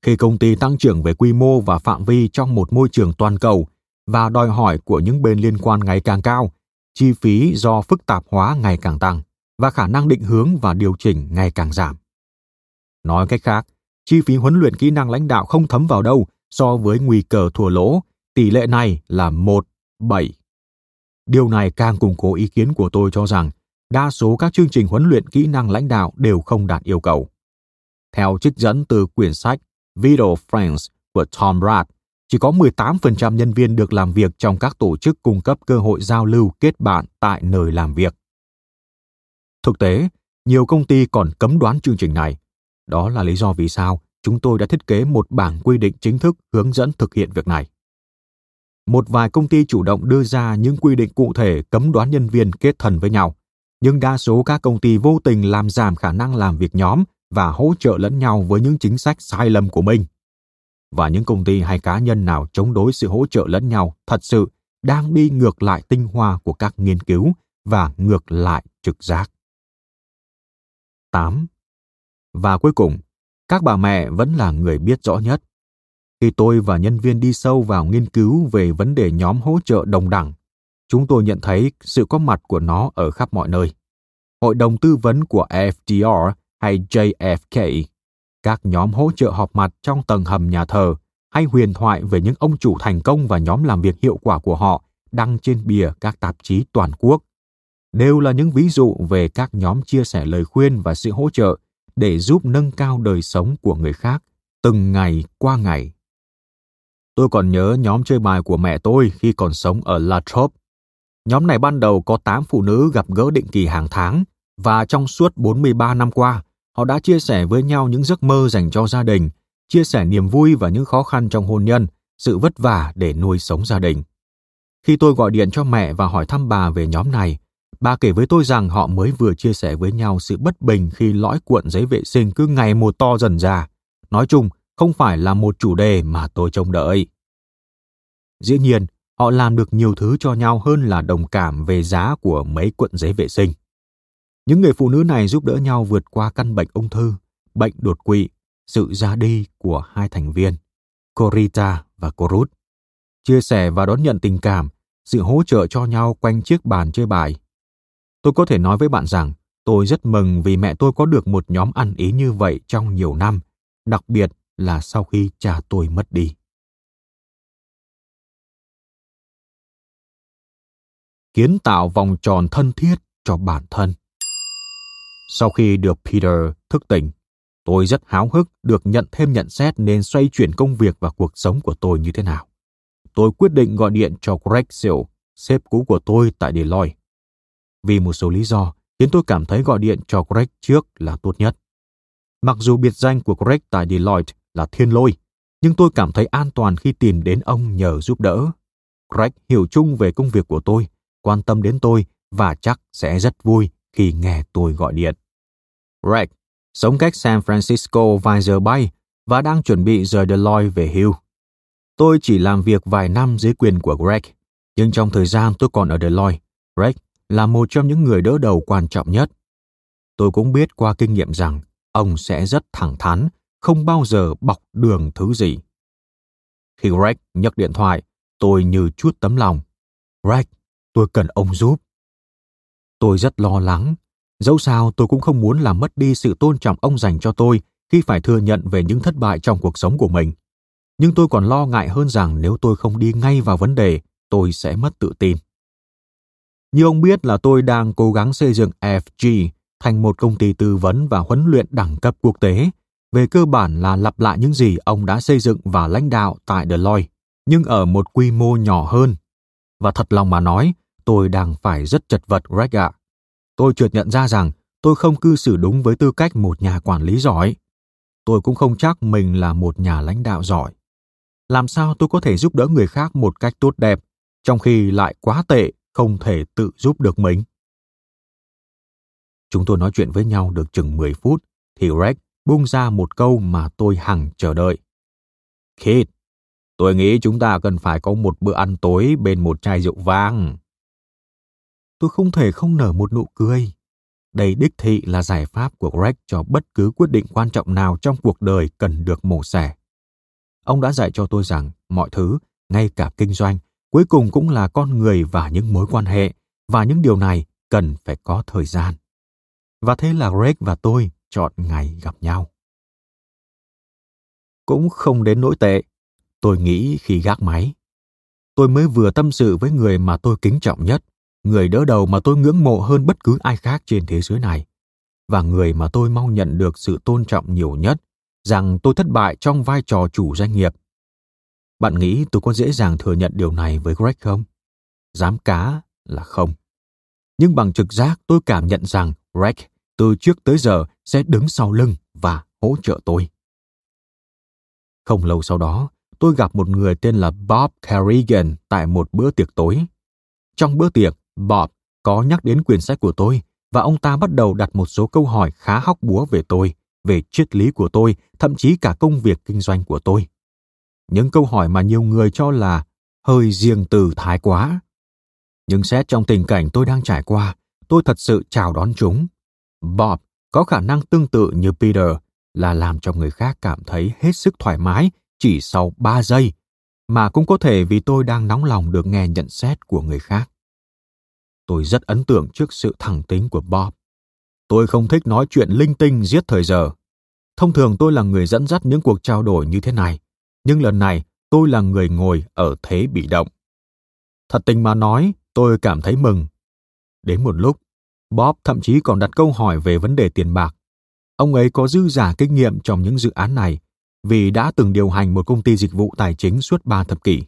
Khi công ty tăng trưởng về quy mô và phạm vi trong một môi trường toàn cầu và đòi hỏi của những bên liên quan ngày càng cao, chi phí do phức tạp hóa ngày càng tăng và khả năng định hướng và điều chỉnh ngày càng giảm. Nói cách khác, chi phí huấn luyện kỹ năng lãnh đạo không thấm vào đâu so với nguy cơ thua lỗ, tỷ lệ này là 1:7. Điều này càng củng cố ý kiến của tôi cho rằng đa số các chương trình huấn luyện kỹ năng lãnh đạo đều không đạt yêu cầu. Theo trích dẫn từ quyển sách Vital Friends của Tom Rath, chỉ có 18% nhân viên được làm việc trong các tổ chức cung cấp cơ hội giao lưu kết bạn tại nơi làm việc. Thực tế, nhiều công ty còn cấm đoán chương trình này. Đó là lý do vì sao chúng tôi đã thiết kế một bảng quy định chính thức hướng dẫn thực hiện việc này. Một vài công ty chủ động đưa ra những quy định cụ thể cấm đoán nhân viên kết thân với nhau, nhưng đa số các công ty vô tình làm giảm khả năng làm việc nhóm và hỗ trợ lẫn nhau với những chính sách sai lầm của mình. Và những công ty hay cá nhân nào chống đối sự hỗ trợ lẫn nhau thật sự đang đi ngược lại tinh hoa của các nghiên cứu và ngược lại trực giác. 8. Và cuối cùng, các bà mẹ vẫn là người biết rõ nhất. Khi tôi và nhân viên đi sâu vào nghiên cứu về vấn đề nhóm hỗ trợ đồng đẳng, chúng tôi nhận thấy sự có mặt của nó ở khắp mọi nơi. Hội đồng tư vấn của FDR hay JFK, các nhóm hỗ trợ họp mặt trong tầng hầm nhà thờ hay huyền thoại về những ông chủ thành công và nhóm làm việc hiệu quả của họ đăng trên bìa các tạp chí toàn quốc, đều là những ví dụ về các nhóm chia sẻ lời khuyên và sự hỗ trợ để giúp nâng cao đời sống của người khác từng ngày qua ngày. Tôi còn nhớ nhóm chơi bài của mẹ tôi khi còn sống ở La Trobe. Nhóm này ban đầu có 8 phụ nữ gặp gỡ định kỳ hàng tháng, và trong suốt 43 năm qua, họ đã chia sẻ với nhau những giấc mơ dành cho gia đình, chia sẻ niềm vui và những khó khăn trong hôn nhân, sự vất vả để nuôi sống gia đình. Khi tôi gọi điện cho mẹ và hỏi thăm bà về nhóm này, bà kể với tôi rằng họ mới vừa chia sẻ với nhau sự bất bình khi lõi cuộn giấy vệ sinh cứ ngày một to dần ra. Nói chung, không phải là một chủ đề mà tôi trông đợi. Dĩ nhiên, họ làm được nhiều thứ cho nhau hơn là đồng cảm về giá của mấy cuộn giấy vệ sinh. Những người phụ nữ này giúp đỡ nhau vượt qua căn bệnh ung thư, bệnh đột quỵ, sự ra đi của hai thành viên, Corita và Corut. Chia sẻ và đón nhận tình cảm, sự hỗ trợ cho nhau quanh chiếc bàn chơi bài. Tôi có thể nói với bạn rằng, tôi rất mừng vì mẹ tôi có được một nhóm ăn ý như vậy trong nhiều năm, đặc biệt là sau khi cha tôi mất đi. Kiến tạo vòng tròn thân thiết cho bản thân. Sau khi được Peter thức tỉnh, Tôi rất háo hức được nhận thêm nhận xét nên xoay chuyển công việc và cuộc sống của tôi như thế nào. Tôi quyết định gọi điện cho Greg Seal, sếp cũ của tôi tại Deloitte. Vì một số lý do khiến tôi cảm thấy gọi điện cho Greg trước là tốt nhất. Mặc dù biệt danh của Greg tại Deloitte là Thiên Lôi, nhưng tôi cảm thấy an toàn khi tìm đến ông nhờ giúp đỡ. Greg hiểu chung về công việc của tôi, quan tâm đến tôi và chắc sẽ rất vui khi nghe tôi gọi điện. Greg sống cách San Francisco vài giờ bay và đang chuẩn bị rời Deloitte về hưu. Tôi chỉ làm việc vài năm dưới quyền của Greg, nhưng trong thời gian tôi còn ở Deloitte, Greg là một trong những người đỡ đầu quan trọng nhất. Tôi cũng biết qua kinh nghiệm rằng ông sẽ rất thẳng thắn, không bao giờ bọc đường thứ gì. Khi Greg nhấc điện thoại, tôi như chút tấm lòng. Greg, tôi cần ông giúp. Tôi rất lo lắng. Dẫu sao tôi cũng không muốn làm mất đi sự tôn trọng ông dành cho tôi khi phải thừa nhận về những thất bại trong cuộc sống của mình. Nhưng tôi còn lo ngại hơn rằng nếu tôi không đi ngay vào vấn đề, tôi sẽ mất tự tin. Như ông biết là tôi đang cố gắng xây dựng FG thành một công ty tư vấn và huấn luyện đẳng cấp quốc tế, về cơ bản là lặp lại những gì ông đã xây dựng và lãnh đạo tại Deloitte, nhưng ở một quy mô nhỏ hơn. Và thật lòng mà nói, tôi đang phải rất chật vật, Greg ạ. Tôi chợt nhận ra rằng tôi không cư xử đúng với tư cách một nhà quản lý giỏi. Tôi cũng không chắc mình là một nhà lãnh đạo giỏi. Làm sao tôi có thể giúp đỡ người khác một cách tốt đẹp, trong khi lại quá tệ, không thể tự giúp được mình? Chúng tôi nói chuyện với nhau được chừng 10 phút, thì Greg buông ra một câu mà tôi hằng chờ đợi. Keith, tôi nghĩ chúng ta cần phải có một bữa ăn tối bên một chai rượu vang. Tôi không thể không nở một nụ cười. Đây đích thị là giải pháp của Greg cho bất cứ quyết định quan trọng nào trong cuộc đời cần được mổ xẻ. Ông đã dạy cho tôi rằng mọi thứ, ngay cả kinh doanh, cuối cùng cũng là con người và những mối quan hệ, và những điều này cần phải có thời gian. Và thế là Greg và tôi chọn ngày gặp nhau. Cũng không đến nỗi tệ, tôi nghĩ khi gác máy. Tôi mới vừa tâm sự với người mà tôi kính trọng nhất, người đỡ đầu mà tôi ngưỡng mộ hơn bất cứ ai khác trên thế giới này, và người mà tôi mong nhận được sự tôn trọng nhiều nhất, rằng tôi thất bại trong vai trò chủ doanh nghiệp. Bạn nghĩ tôi có dễ dàng thừa nhận điều này với Greg không? Dám cá là không. Nhưng bằng trực giác tôi cảm nhận rằng Greg từ trước tới giờ sẽ đứng sau lưng và hỗ trợ tôi. Không lâu sau đó, tôi gặp một người tên là Bob Kerrigan tại một bữa tiệc tối. Trong bữa tiệc, Bob có nhắc đến quyển sách của tôi và ông ta bắt đầu đặt một số câu hỏi khá hóc búa về tôi, về triết lý của tôi, thậm chí cả công việc kinh doanh của tôi. Những câu hỏi mà nhiều người cho là hơi riêng từ thái quá. Nhưng xét trong tình cảnh tôi đang trải qua, tôi thật sự chào đón chúng. Bob có khả năng tương tự như Peter là làm cho người khác cảm thấy hết sức thoải mái chỉ sau 3 giây, mà cũng có thể vì tôi đang nóng lòng được nghe nhận xét của người khác. Tôi rất ấn tượng trước sự thẳng tính của Bob. Tôi không thích nói chuyện linh tinh giết thời giờ. Thông thường tôi là người dẫn dắt những cuộc trao đổi như thế này, nhưng lần này tôi là người ngồi ở thế bị động. Thật tình mà nói, tôi cảm thấy mừng. Đến một lúc, Bob thậm chí còn đặt câu hỏi về vấn đề tiền bạc. Ông ấy có dư dả kinh nghiệm trong những dự án này, vì đã từng điều hành một công ty dịch vụ tài chính suốt 3 thập kỷ.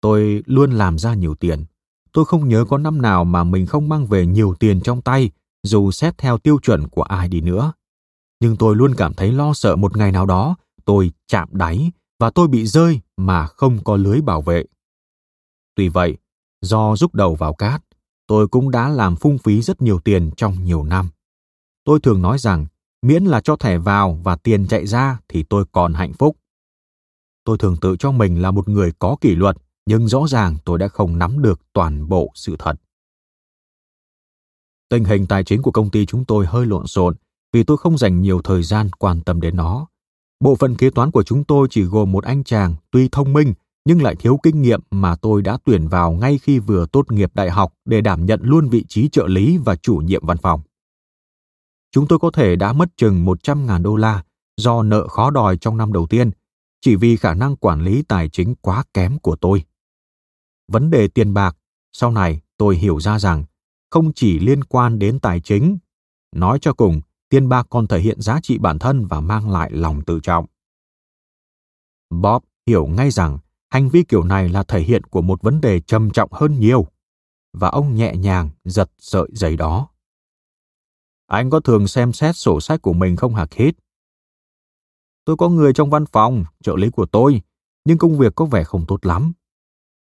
Tôi luôn làm ra nhiều tiền. Tôi không nhớ có năm nào mà mình không mang về nhiều tiền trong tay, dù xét theo tiêu chuẩn của ai đi nữa. Nhưng tôi luôn cảm thấy lo sợ một ngày nào đó, tôi chạm đáy và tôi bị rơi mà không có lưới bảo vệ. Tuy vậy, do rúc đầu vào cát, tôi cũng đã làm phung phí rất nhiều tiền trong nhiều năm. Tôi thường nói rằng, miễn là cho thẻ vào và tiền chạy ra thì tôi còn hạnh phúc. Tôi thường tự cho mình là một người có kỷ luật, nhưng rõ ràng tôi đã không nắm được toàn bộ sự thật. Tình hình tài chính của công ty chúng tôi hơi lộn xộn vì tôi không dành nhiều thời gian quan tâm đến nó. Bộ phận kế toán của chúng tôi chỉ gồm một anh chàng tuy thông minh nhưng lại thiếu kinh nghiệm mà tôi đã tuyển vào ngay khi vừa tốt nghiệp đại học để đảm nhận luôn vị trí trợ lý và chủ nhiệm văn phòng. Chúng tôi có thể đã mất chừng $100,000 do nợ khó đòi trong năm đầu tiên, chỉ vì khả năng quản lý tài chính quá kém của tôi. Vấn đề tiền bạc, sau này tôi hiểu ra rằng, không chỉ liên quan đến tài chính. Nói cho cùng, tiền bạc còn thể hiện giá trị bản thân và mang lại lòng tự trọng. Bob hiểu ngay rằng hành vi kiểu này là thể hiện của một vấn đề trầm trọng hơn nhiều, và ông nhẹ nhàng giật sợi dây đó. Anh có thường xem xét sổ sách của mình không hả Keith? Tôi có người trong văn phòng, trợ lý của tôi, nhưng công việc có vẻ không tốt lắm.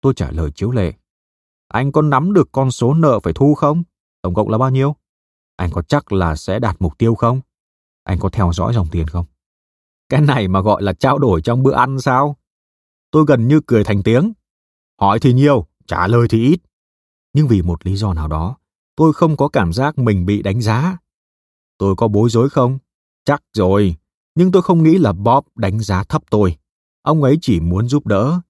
Tôi trả lời chiếu lệ. Anh có nắm được con số nợ phải thu không? Tổng cộng là bao nhiêu? Anh có chắc là sẽ đạt mục tiêu không? Anh có theo dõi dòng tiền không? Cái này mà gọi là trao đổi trong bữa ăn sao? Tôi gần như cười thành tiếng. Hỏi thì nhiều, trả lời thì ít. Nhưng vì một lý do nào đó, tôi không có cảm giác mình bị đánh giá. Tôi có bối rối không? Chắc rồi. Nhưng tôi không nghĩ là Bob đánh giá thấp tôi. Ông ấy chỉ muốn giúp đỡ.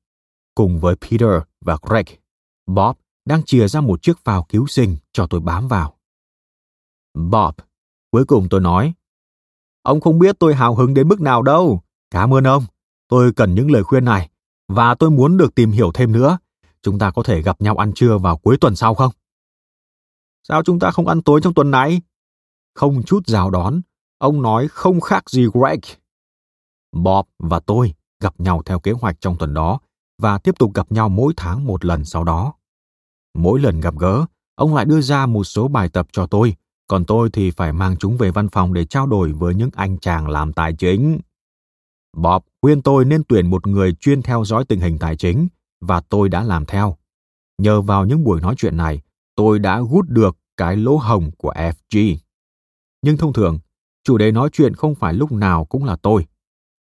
Cùng với Peter và Greg, Bob đang chìa ra một chiếc phao cứu sinh cho tôi bám vào. Bob, cuối cùng tôi nói, ông không biết tôi hào hứng đến mức nào đâu. Cảm ơn ông. Tôi cần những lời khuyên này, và tôi muốn được tìm hiểu thêm nữa. Chúng ta có thể gặp nhau ăn trưa vào cuối tuần sau không? Sao chúng ta không ăn tối trong tuần này? Không chút rào đón, ông nói không khác gì Greg. Bob và tôi gặp nhau theo kế hoạch trong tuần đó và tiếp tục gặp nhau mỗi tháng một lần sau đó. Mỗi lần gặp gỡ, ông lại đưa ra một số bài tập cho tôi, còn tôi thì phải mang chúng về văn phòng để trao đổi với những anh chàng làm tài chính. Bob khuyên tôi nên tuyển một người chuyên theo dõi tình hình tài chính, và tôi đã làm theo. Nhờ vào những buổi nói chuyện này, tôi đã gút được cái lỗ hổng của FG. Nhưng thông thường, chủ đề nói chuyện không phải lúc nào cũng là tôi.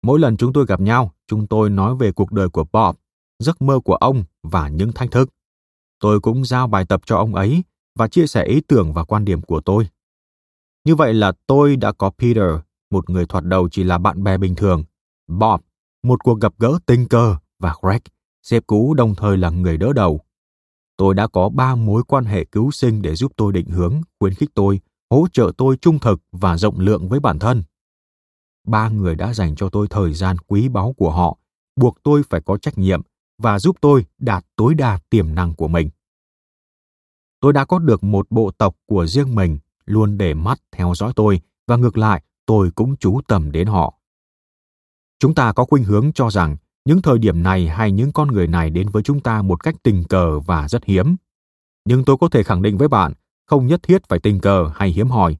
Mỗi lần chúng tôi gặp nhau, chúng tôi nói về cuộc đời của Bob, giấc mơ của ông và những thách thức. Tôi cũng giao bài tập cho ông ấy và chia sẻ ý tưởng và quan điểm của tôi. Như vậy là tôi đã có Peter, một người thoạt đầu chỉ là bạn bè bình thường, Bob, một cuộc gặp gỡ tình cờ, và Greg, sếp cũ đồng thời là người đỡ đầu. Tôi đã có 3 mối quan hệ cứu sinh để giúp tôi định hướng, khuyến khích tôi, hỗ trợ tôi trung thực và rộng lượng với bản thân. 3 người đã dành cho tôi thời gian quý báu của họ, buộc tôi phải có trách nhiệm và giúp tôi đạt tối đa tiềm năng của mình. Tôi đã có được một bộ tộc của riêng mình, luôn để mắt theo dõi tôi, và ngược lại, tôi cũng chú tâm đến họ. Chúng ta có khuynh hướng cho rằng những thời điểm này hay những con người này đến với chúng ta một cách tình cờ và rất hiếm. Nhưng tôi có thể khẳng định với bạn, không nhất thiết phải tình cờ hay hiếm hoi.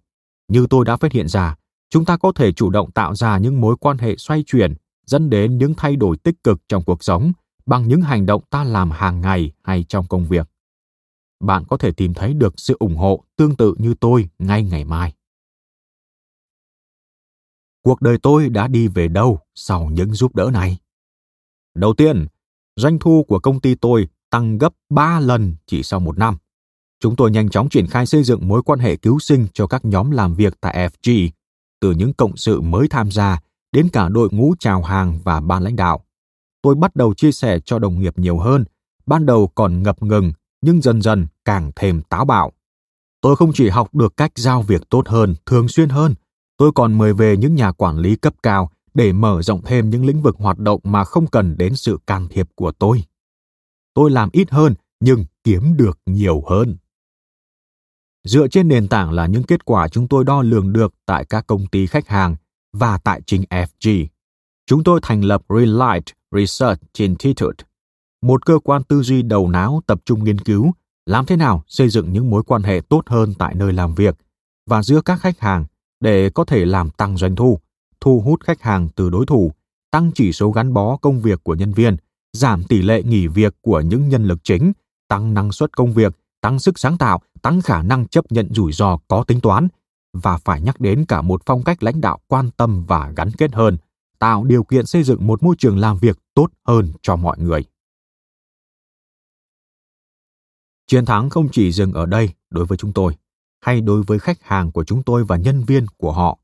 Như tôi đã phát hiện ra, chúng ta có thể chủ động tạo ra những mối quan hệ xoay chuyển, dẫn đến những thay đổi tích cực trong cuộc sống bằng những hành động ta làm hàng ngày hay trong công việc. Bạn có thể tìm thấy được sự ủng hộ tương tự như tôi ngay ngày mai. Cuộc đời tôi đã đi về đâu sau những giúp đỡ này? Đầu tiên, doanh thu của công ty tôi tăng gấp 3 lần chỉ sau 1 năm. Chúng tôi nhanh chóng triển khai xây dựng mối quan hệ cứu sinh cho các nhóm làm việc tại FG, từ những cộng sự mới tham gia đến cả đội ngũ chào hàng và ban lãnh đạo. Tôi bắt đầu chia sẻ cho đồng nghiệp nhiều hơn, ban đầu còn ngập ngừng nhưng dần dần càng thêm táo bạo. Tôi không chỉ học được cách giao việc tốt hơn, thường xuyên hơn, tôi còn mời về những nhà quản lý cấp cao để mở rộng thêm những lĩnh vực hoạt động mà không cần đến sự can thiệp của tôi. Tôi làm ít hơn nhưng kiếm được nhiều hơn. Dựa trên nền tảng là những kết quả chúng tôi đo lường được tại các công ty khách hàng và tại chính FG, chúng tôi thành lập Relight Research Institute, một cơ quan tư duy đầu não tập trung nghiên cứu làm thế nào xây dựng những mối quan hệ tốt hơn tại nơi làm việc và giữa các khách hàng để có thể làm tăng doanh thu, thu hút khách hàng từ đối thủ, tăng chỉ số gắn bó công việc của nhân viên, giảm tỷ lệ nghỉ việc của những nhân lực chính, tăng năng suất công việc, tăng sức sáng tạo, tăng khả năng chấp nhận rủi ro có tính toán, và phải nhắc đến cả một phong cách lãnh đạo quan tâm và gắn kết hơn, tạo điều kiện xây dựng một môi trường làm việc tốt hơn cho mọi người. Chiến thắng không chỉ dừng ở đây đối với chúng tôi, hay đối với khách hàng của chúng tôi và nhân viên của họ.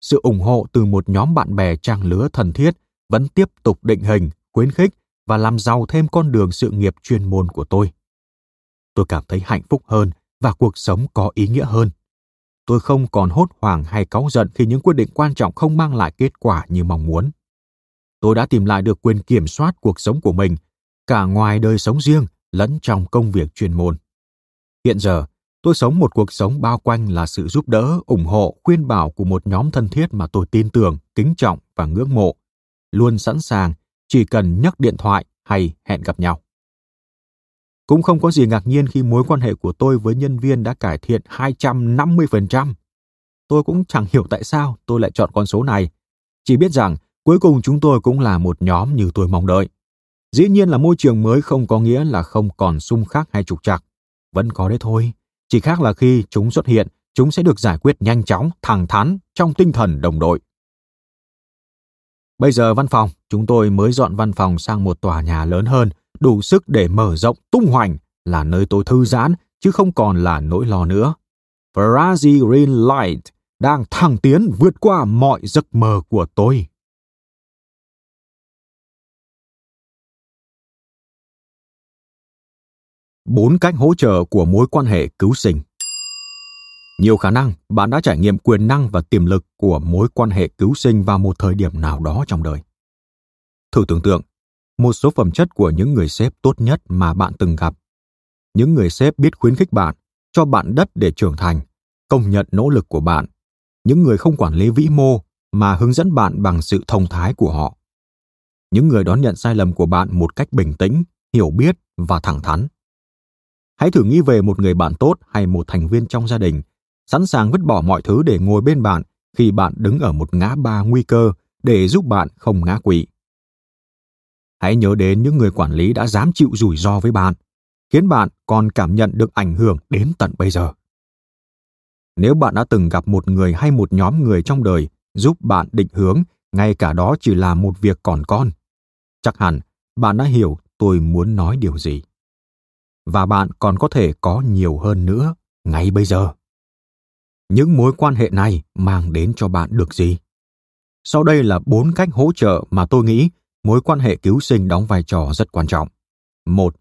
Sự ủng hộ từ một nhóm bạn bè trang lứa thân thiết vẫn tiếp tục định hình, khuyến khích và làm giàu thêm con đường sự nghiệp chuyên môn của tôi. Tôi cảm thấy hạnh phúc hơn và cuộc sống có ý nghĩa hơn. Tôi không còn hốt hoảng hay cáu giận khi những quyết định quan trọng không mang lại kết quả như mong muốn. Tôi đã tìm lại được quyền kiểm soát cuộc sống của mình, cả ngoài đời sống riêng lẫn trong công việc chuyên môn. Hiện giờ, Tôi sống một cuộc sống bao quanh là sự giúp đỡ, ủng hộ, khuyên bảo của một nhóm thân thiết mà tôi tin tưởng, kính trọng và ngưỡng mộ, luôn sẵn sàng, chỉ cần nhấc điện thoại hay hẹn gặp nhau. Cũng không có gì ngạc nhiên khi mối quan hệ của tôi với nhân viên đã cải thiện 250%. Tôi cũng chẳng hiểu tại sao tôi lại chọn con số này. Chỉ biết rằng, cuối cùng chúng tôi cũng là một nhóm như tôi mong đợi. Dĩ nhiên là môi trường mới không có nghĩa là không còn xung khắc hay trục trặc. Vẫn có đấy thôi. Chỉ khác là khi chúng xuất hiện, chúng sẽ được giải quyết nhanh chóng, thẳng thắn, trong tinh thần đồng đội. Bây giờ văn phòng, chúng tôi mới dọn văn phòng sang một tòa nhà lớn hơn, đủ sức để mở rộng tung hoành, là nơi tôi thư giãn, chứ không còn là nỗi lo nữa. Ferrazzi Green Light đang thăng tiến vượt qua mọi giấc mơ của tôi. Bốn cách hỗ trợ của mối quan hệ cứu sinh. Nhiều khả năng bạn đã trải nghiệm quyền năng và tiềm lực của mối quan hệ cứu sinh vào một thời điểm nào đó trong đời. Thử tưởng tượng, một số phẩm chất của những người sếp tốt nhất mà bạn từng gặp. Những người sếp biết khuyến khích bạn, cho bạn đất để trưởng thành, công nhận nỗ lực của bạn. Những người không quản lý vĩ mô mà hướng dẫn bạn bằng sự thông thái của họ. Những người đón nhận sai lầm của bạn một cách bình tĩnh, hiểu biết và thẳng thắn. Hãy thử nghĩ về một người bạn tốt hay một thành viên trong gia đình, sẵn sàng vứt bỏ mọi thứ để ngồi bên bạn khi bạn đứng ở một ngã ba nguy cơ để giúp bạn không ngã quỵ. Hãy nhớ đến những người quản lý đã dám chịu rủi ro với bạn, khiến bạn còn cảm nhận được ảnh hưởng đến tận bây giờ. Nếu bạn đã từng gặp một người hay một nhóm người trong đời giúp bạn định hướng, ngay cả đó chỉ là một việc còn con, chắc hẳn bạn đã hiểu tôi muốn nói điều gì. Và bạn còn có thể có nhiều hơn nữa ngay bây giờ. Những mối quan hệ này mang đến cho bạn được gì? Sau đây là 4 cách hỗ trợ mà tôi nghĩ mối quan hệ cứu sinh đóng vai trò rất quan trọng. 1.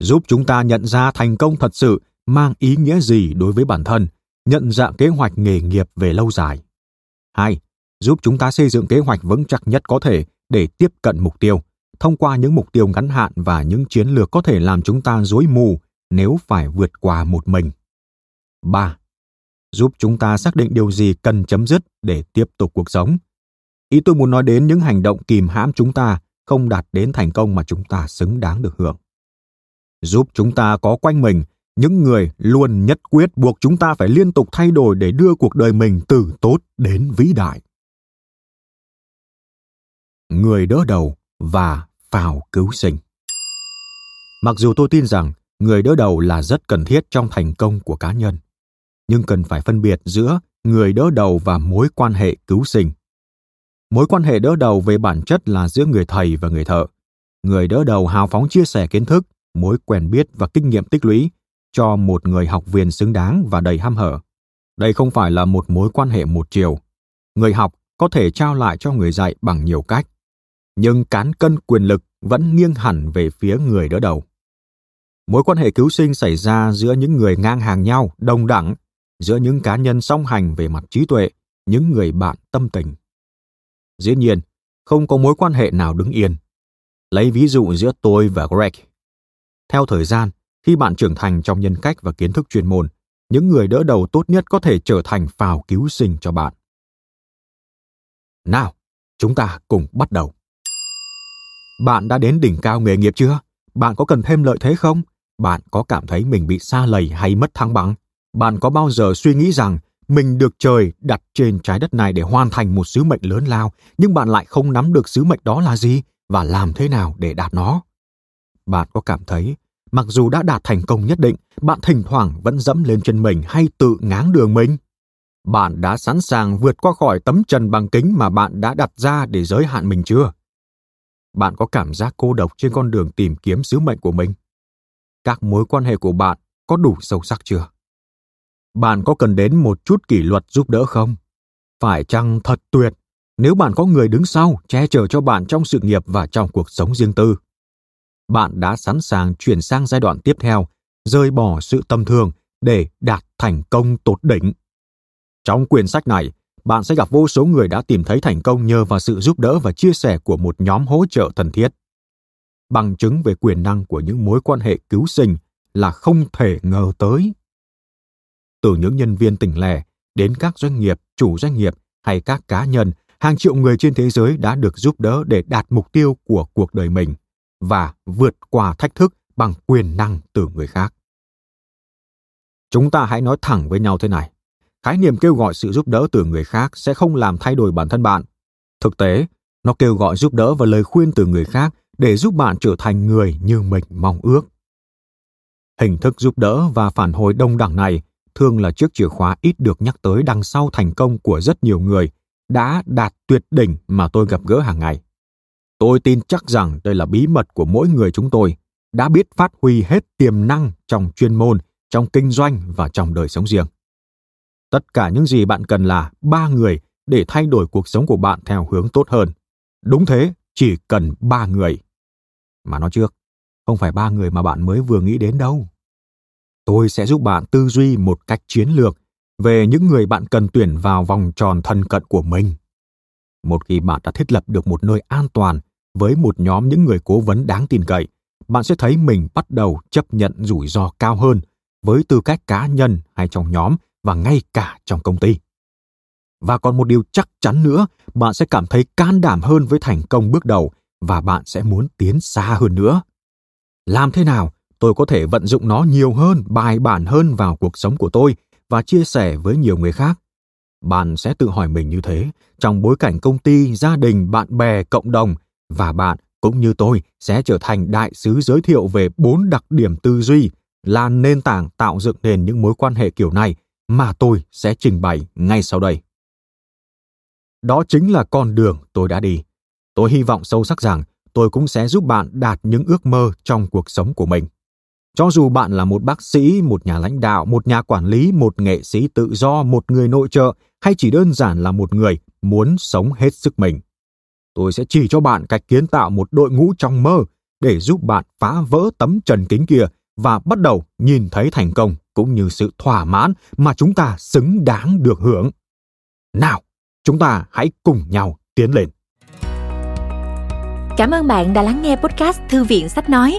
Giúp chúng ta nhận ra thành công thật sự mang ý nghĩa gì đối với bản thân, nhận dạng kế hoạch nghề nghiệp về lâu dài. 2. Giúp chúng ta xây dựng kế hoạch vững chắc nhất có thể để tiếp cận mục tiêu, thông qua những mục tiêu ngắn hạn và những chiến lược có thể làm chúng ta rối mù nếu phải vượt qua một mình. 3. Giúp chúng ta xác định điều gì cần chấm dứt để tiếp tục cuộc sống. Ý tôi muốn nói đến những hành động kìm hãm chúng ta không đạt đến thành công mà chúng ta xứng đáng được hưởng. Giúp chúng ta có quanh mình những người luôn nhất quyết buộc chúng ta phải liên tục thay đổi để đưa cuộc đời mình từ tốt đến vĩ đại. Người đỡ đầu và phao cứu sinh. Mặc dù tôi tin rằng người đỡ đầu là rất cần thiết trong thành công của cá nhân, nhưng cần phải phân biệt giữa người đỡ đầu và mối quan hệ cứu sinh. Mối quan hệ đỡ đầu về bản chất là giữa người thầy và người thợ. Người đỡ đầu hào phóng chia sẻ kiến thức, mối quen biết và kinh nghiệm tích lũy cho một người học viên xứng đáng và đầy hăm hở. Đây không phải là một mối quan hệ một chiều. Người học có thể trao lại cho người dạy bằng nhiều cách, nhưng cán cân quyền lực vẫn nghiêng hẳn về phía người đỡ đầu. Mối quan hệ cứu sinh xảy ra giữa những người ngang hàng nhau, đồng đẳng, giữa những cá nhân song hành về mặt trí tuệ, những người bạn tâm tình. Dĩ nhiên, không có mối quan hệ nào đứng yên. Lấy ví dụ giữa tôi và Greg. Theo thời gian, khi bạn trưởng thành trong nhân cách và kiến thức chuyên môn, những người đỡ đầu tốt nhất có thể trở thành phao cứu sinh cho bạn. Nào, chúng ta cùng bắt đầu. Bạn đã đến đỉnh cao nghề nghiệp chưa? Bạn có cần thêm lợi thế không? Bạn có cảm thấy mình bị sa lầy hay mất thăng bằng? Bạn có bao giờ suy nghĩ rằng mình được trời đặt trên trái đất này để hoàn thành một sứ mệnh lớn lao, nhưng bạn lại không nắm được sứ mệnh đó là gì và làm thế nào để đạt nó? Bạn có cảm thấy, mặc dù đã đạt thành công nhất định, bạn thỉnh thoảng vẫn dẫm lên chân mình hay tự ngáng đường mình? Bạn đã sẵn sàng vượt qua khỏi tấm trần bằng kính mà bạn đã đặt ra để giới hạn mình chưa? Bạn có cảm giác cô độc trên con đường tìm kiếm sứ mệnh của mình? Các mối quan hệ của bạn có đủ sâu sắc chưa? Bạn có cần đến một chút kỷ luật giúp đỡ không? Phải chăng thật tuyệt nếu bạn có người đứng sau che chở cho bạn trong sự nghiệp và trong cuộc sống riêng tư? Bạn đã sẵn sàng chuyển sang giai đoạn tiếp theo, rời bỏ sự tầm thường để đạt thành công tột đỉnh. Trong quyển sách này, bạn sẽ gặp vô số người đã tìm thấy thành công nhờ vào sự giúp đỡ và chia sẻ của một nhóm hỗ trợ thân thiết. Bằng chứng về quyền năng của những mối quan hệ cứu sinh là không thể ngờ tới. từ những nhân viên tỉnh lẻ đến các doanh nghiệp, chủ doanh nghiệp hay các cá nhân, hàng triệu người trên thế giới đã được giúp đỡ để đạt mục tiêu của cuộc đời mình và vượt qua thách thức bằng quyền năng từ người khác. Chúng ta hãy nói thẳng với nhau thế này. Khái niệm kêu gọi sự giúp đỡ từ người khác sẽ không làm thay đổi bản thân bạn. Thực tế, nó kêu gọi giúp đỡ và lời khuyên từ người khác để giúp bạn trở thành người như mình mong ước. Hình thức giúp đỡ và phản hồi đồng đẳng này thường là chiếc chìa khóa ít được nhắc tới đằng sau thành công của rất nhiều người đã đạt tuyệt đỉnh mà tôi gặp gỡ hàng ngày. Tôi tin chắc rằng đây là bí mật của mỗi người chúng tôi, đã biết phát huy hết tiềm năng trong chuyên môn, trong kinh doanh và trong đời sống riêng. Tất cả những gì bạn cần là 3 người để thay đổi cuộc sống của bạn theo hướng tốt hơn. Đúng thế, chỉ cần 3 người. Mà nói trước, không phải 3 người mà bạn mới vừa nghĩ đến đâu. Tôi sẽ giúp bạn tư duy một cách chiến lược về những người bạn cần tuyển vào vòng tròn thân cận của mình. Một khi bạn đã thiết lập được một nơi an toàn với một nhóm những người cố vấn đáng tin cậy, bạn sẽ thấy mình bắt đầu chấp nhận rủi ro cao hơn với tư cách cá nhân hay trong nhóm và ngay cả trong công ty. Và còn một điều chắc chắn nữa, bạn sẽ cảm thấy can đảm hơn với thành công bước đầu và bạn sẽ muốn tiến xa hơn nữa. Làm thế nào tôi có thể vận dụng nó nhiều hơn, bài bản hơn vào cuộc sống của tôi và chia sẻ với nhiều người khác? Bạn sẽ tự hỏi mình như thế trong bối cảnh công ty, gia đình, bạn bè, cộng đồng, và bạn cũng như tôi sẽ trở thành đại sứ giới thiệu về 4 đặc điểm tư duy là nền tảng tạo dựng nên những mối quan hệ kiểu này mà tôi sẽ trình bày ngay sau đây. Đó chính là con đường tôi đã đi. Tôi hy vọng sâu sắc rằng tôi cũng sẽ giúp bạn đạt những ước mơ trong cuộc sống của mình. Cho dù bạn là một bác sĩ, một nhà lãnh đạo, một nhà quản lý, một nghệ sĩ tự do, một người nội trợ hay chỉ đơn giản là một người muốn sống hết sức mình, tôi sẽ chỉ cho bạn cách kiến tạo một đội ngũ trong mơ để giúp bạn phá vỡ tấm trần kính kia và bắt đầu nhìn thấy thành công cũng như sự thỏa mãn mà chúng ta xứng đáng được hưởng. Nào, chúng ta hãy cùng nhau tiến lên. Cảm ơn bạn đã lắng nghe podcast Thư viện Sách Nói.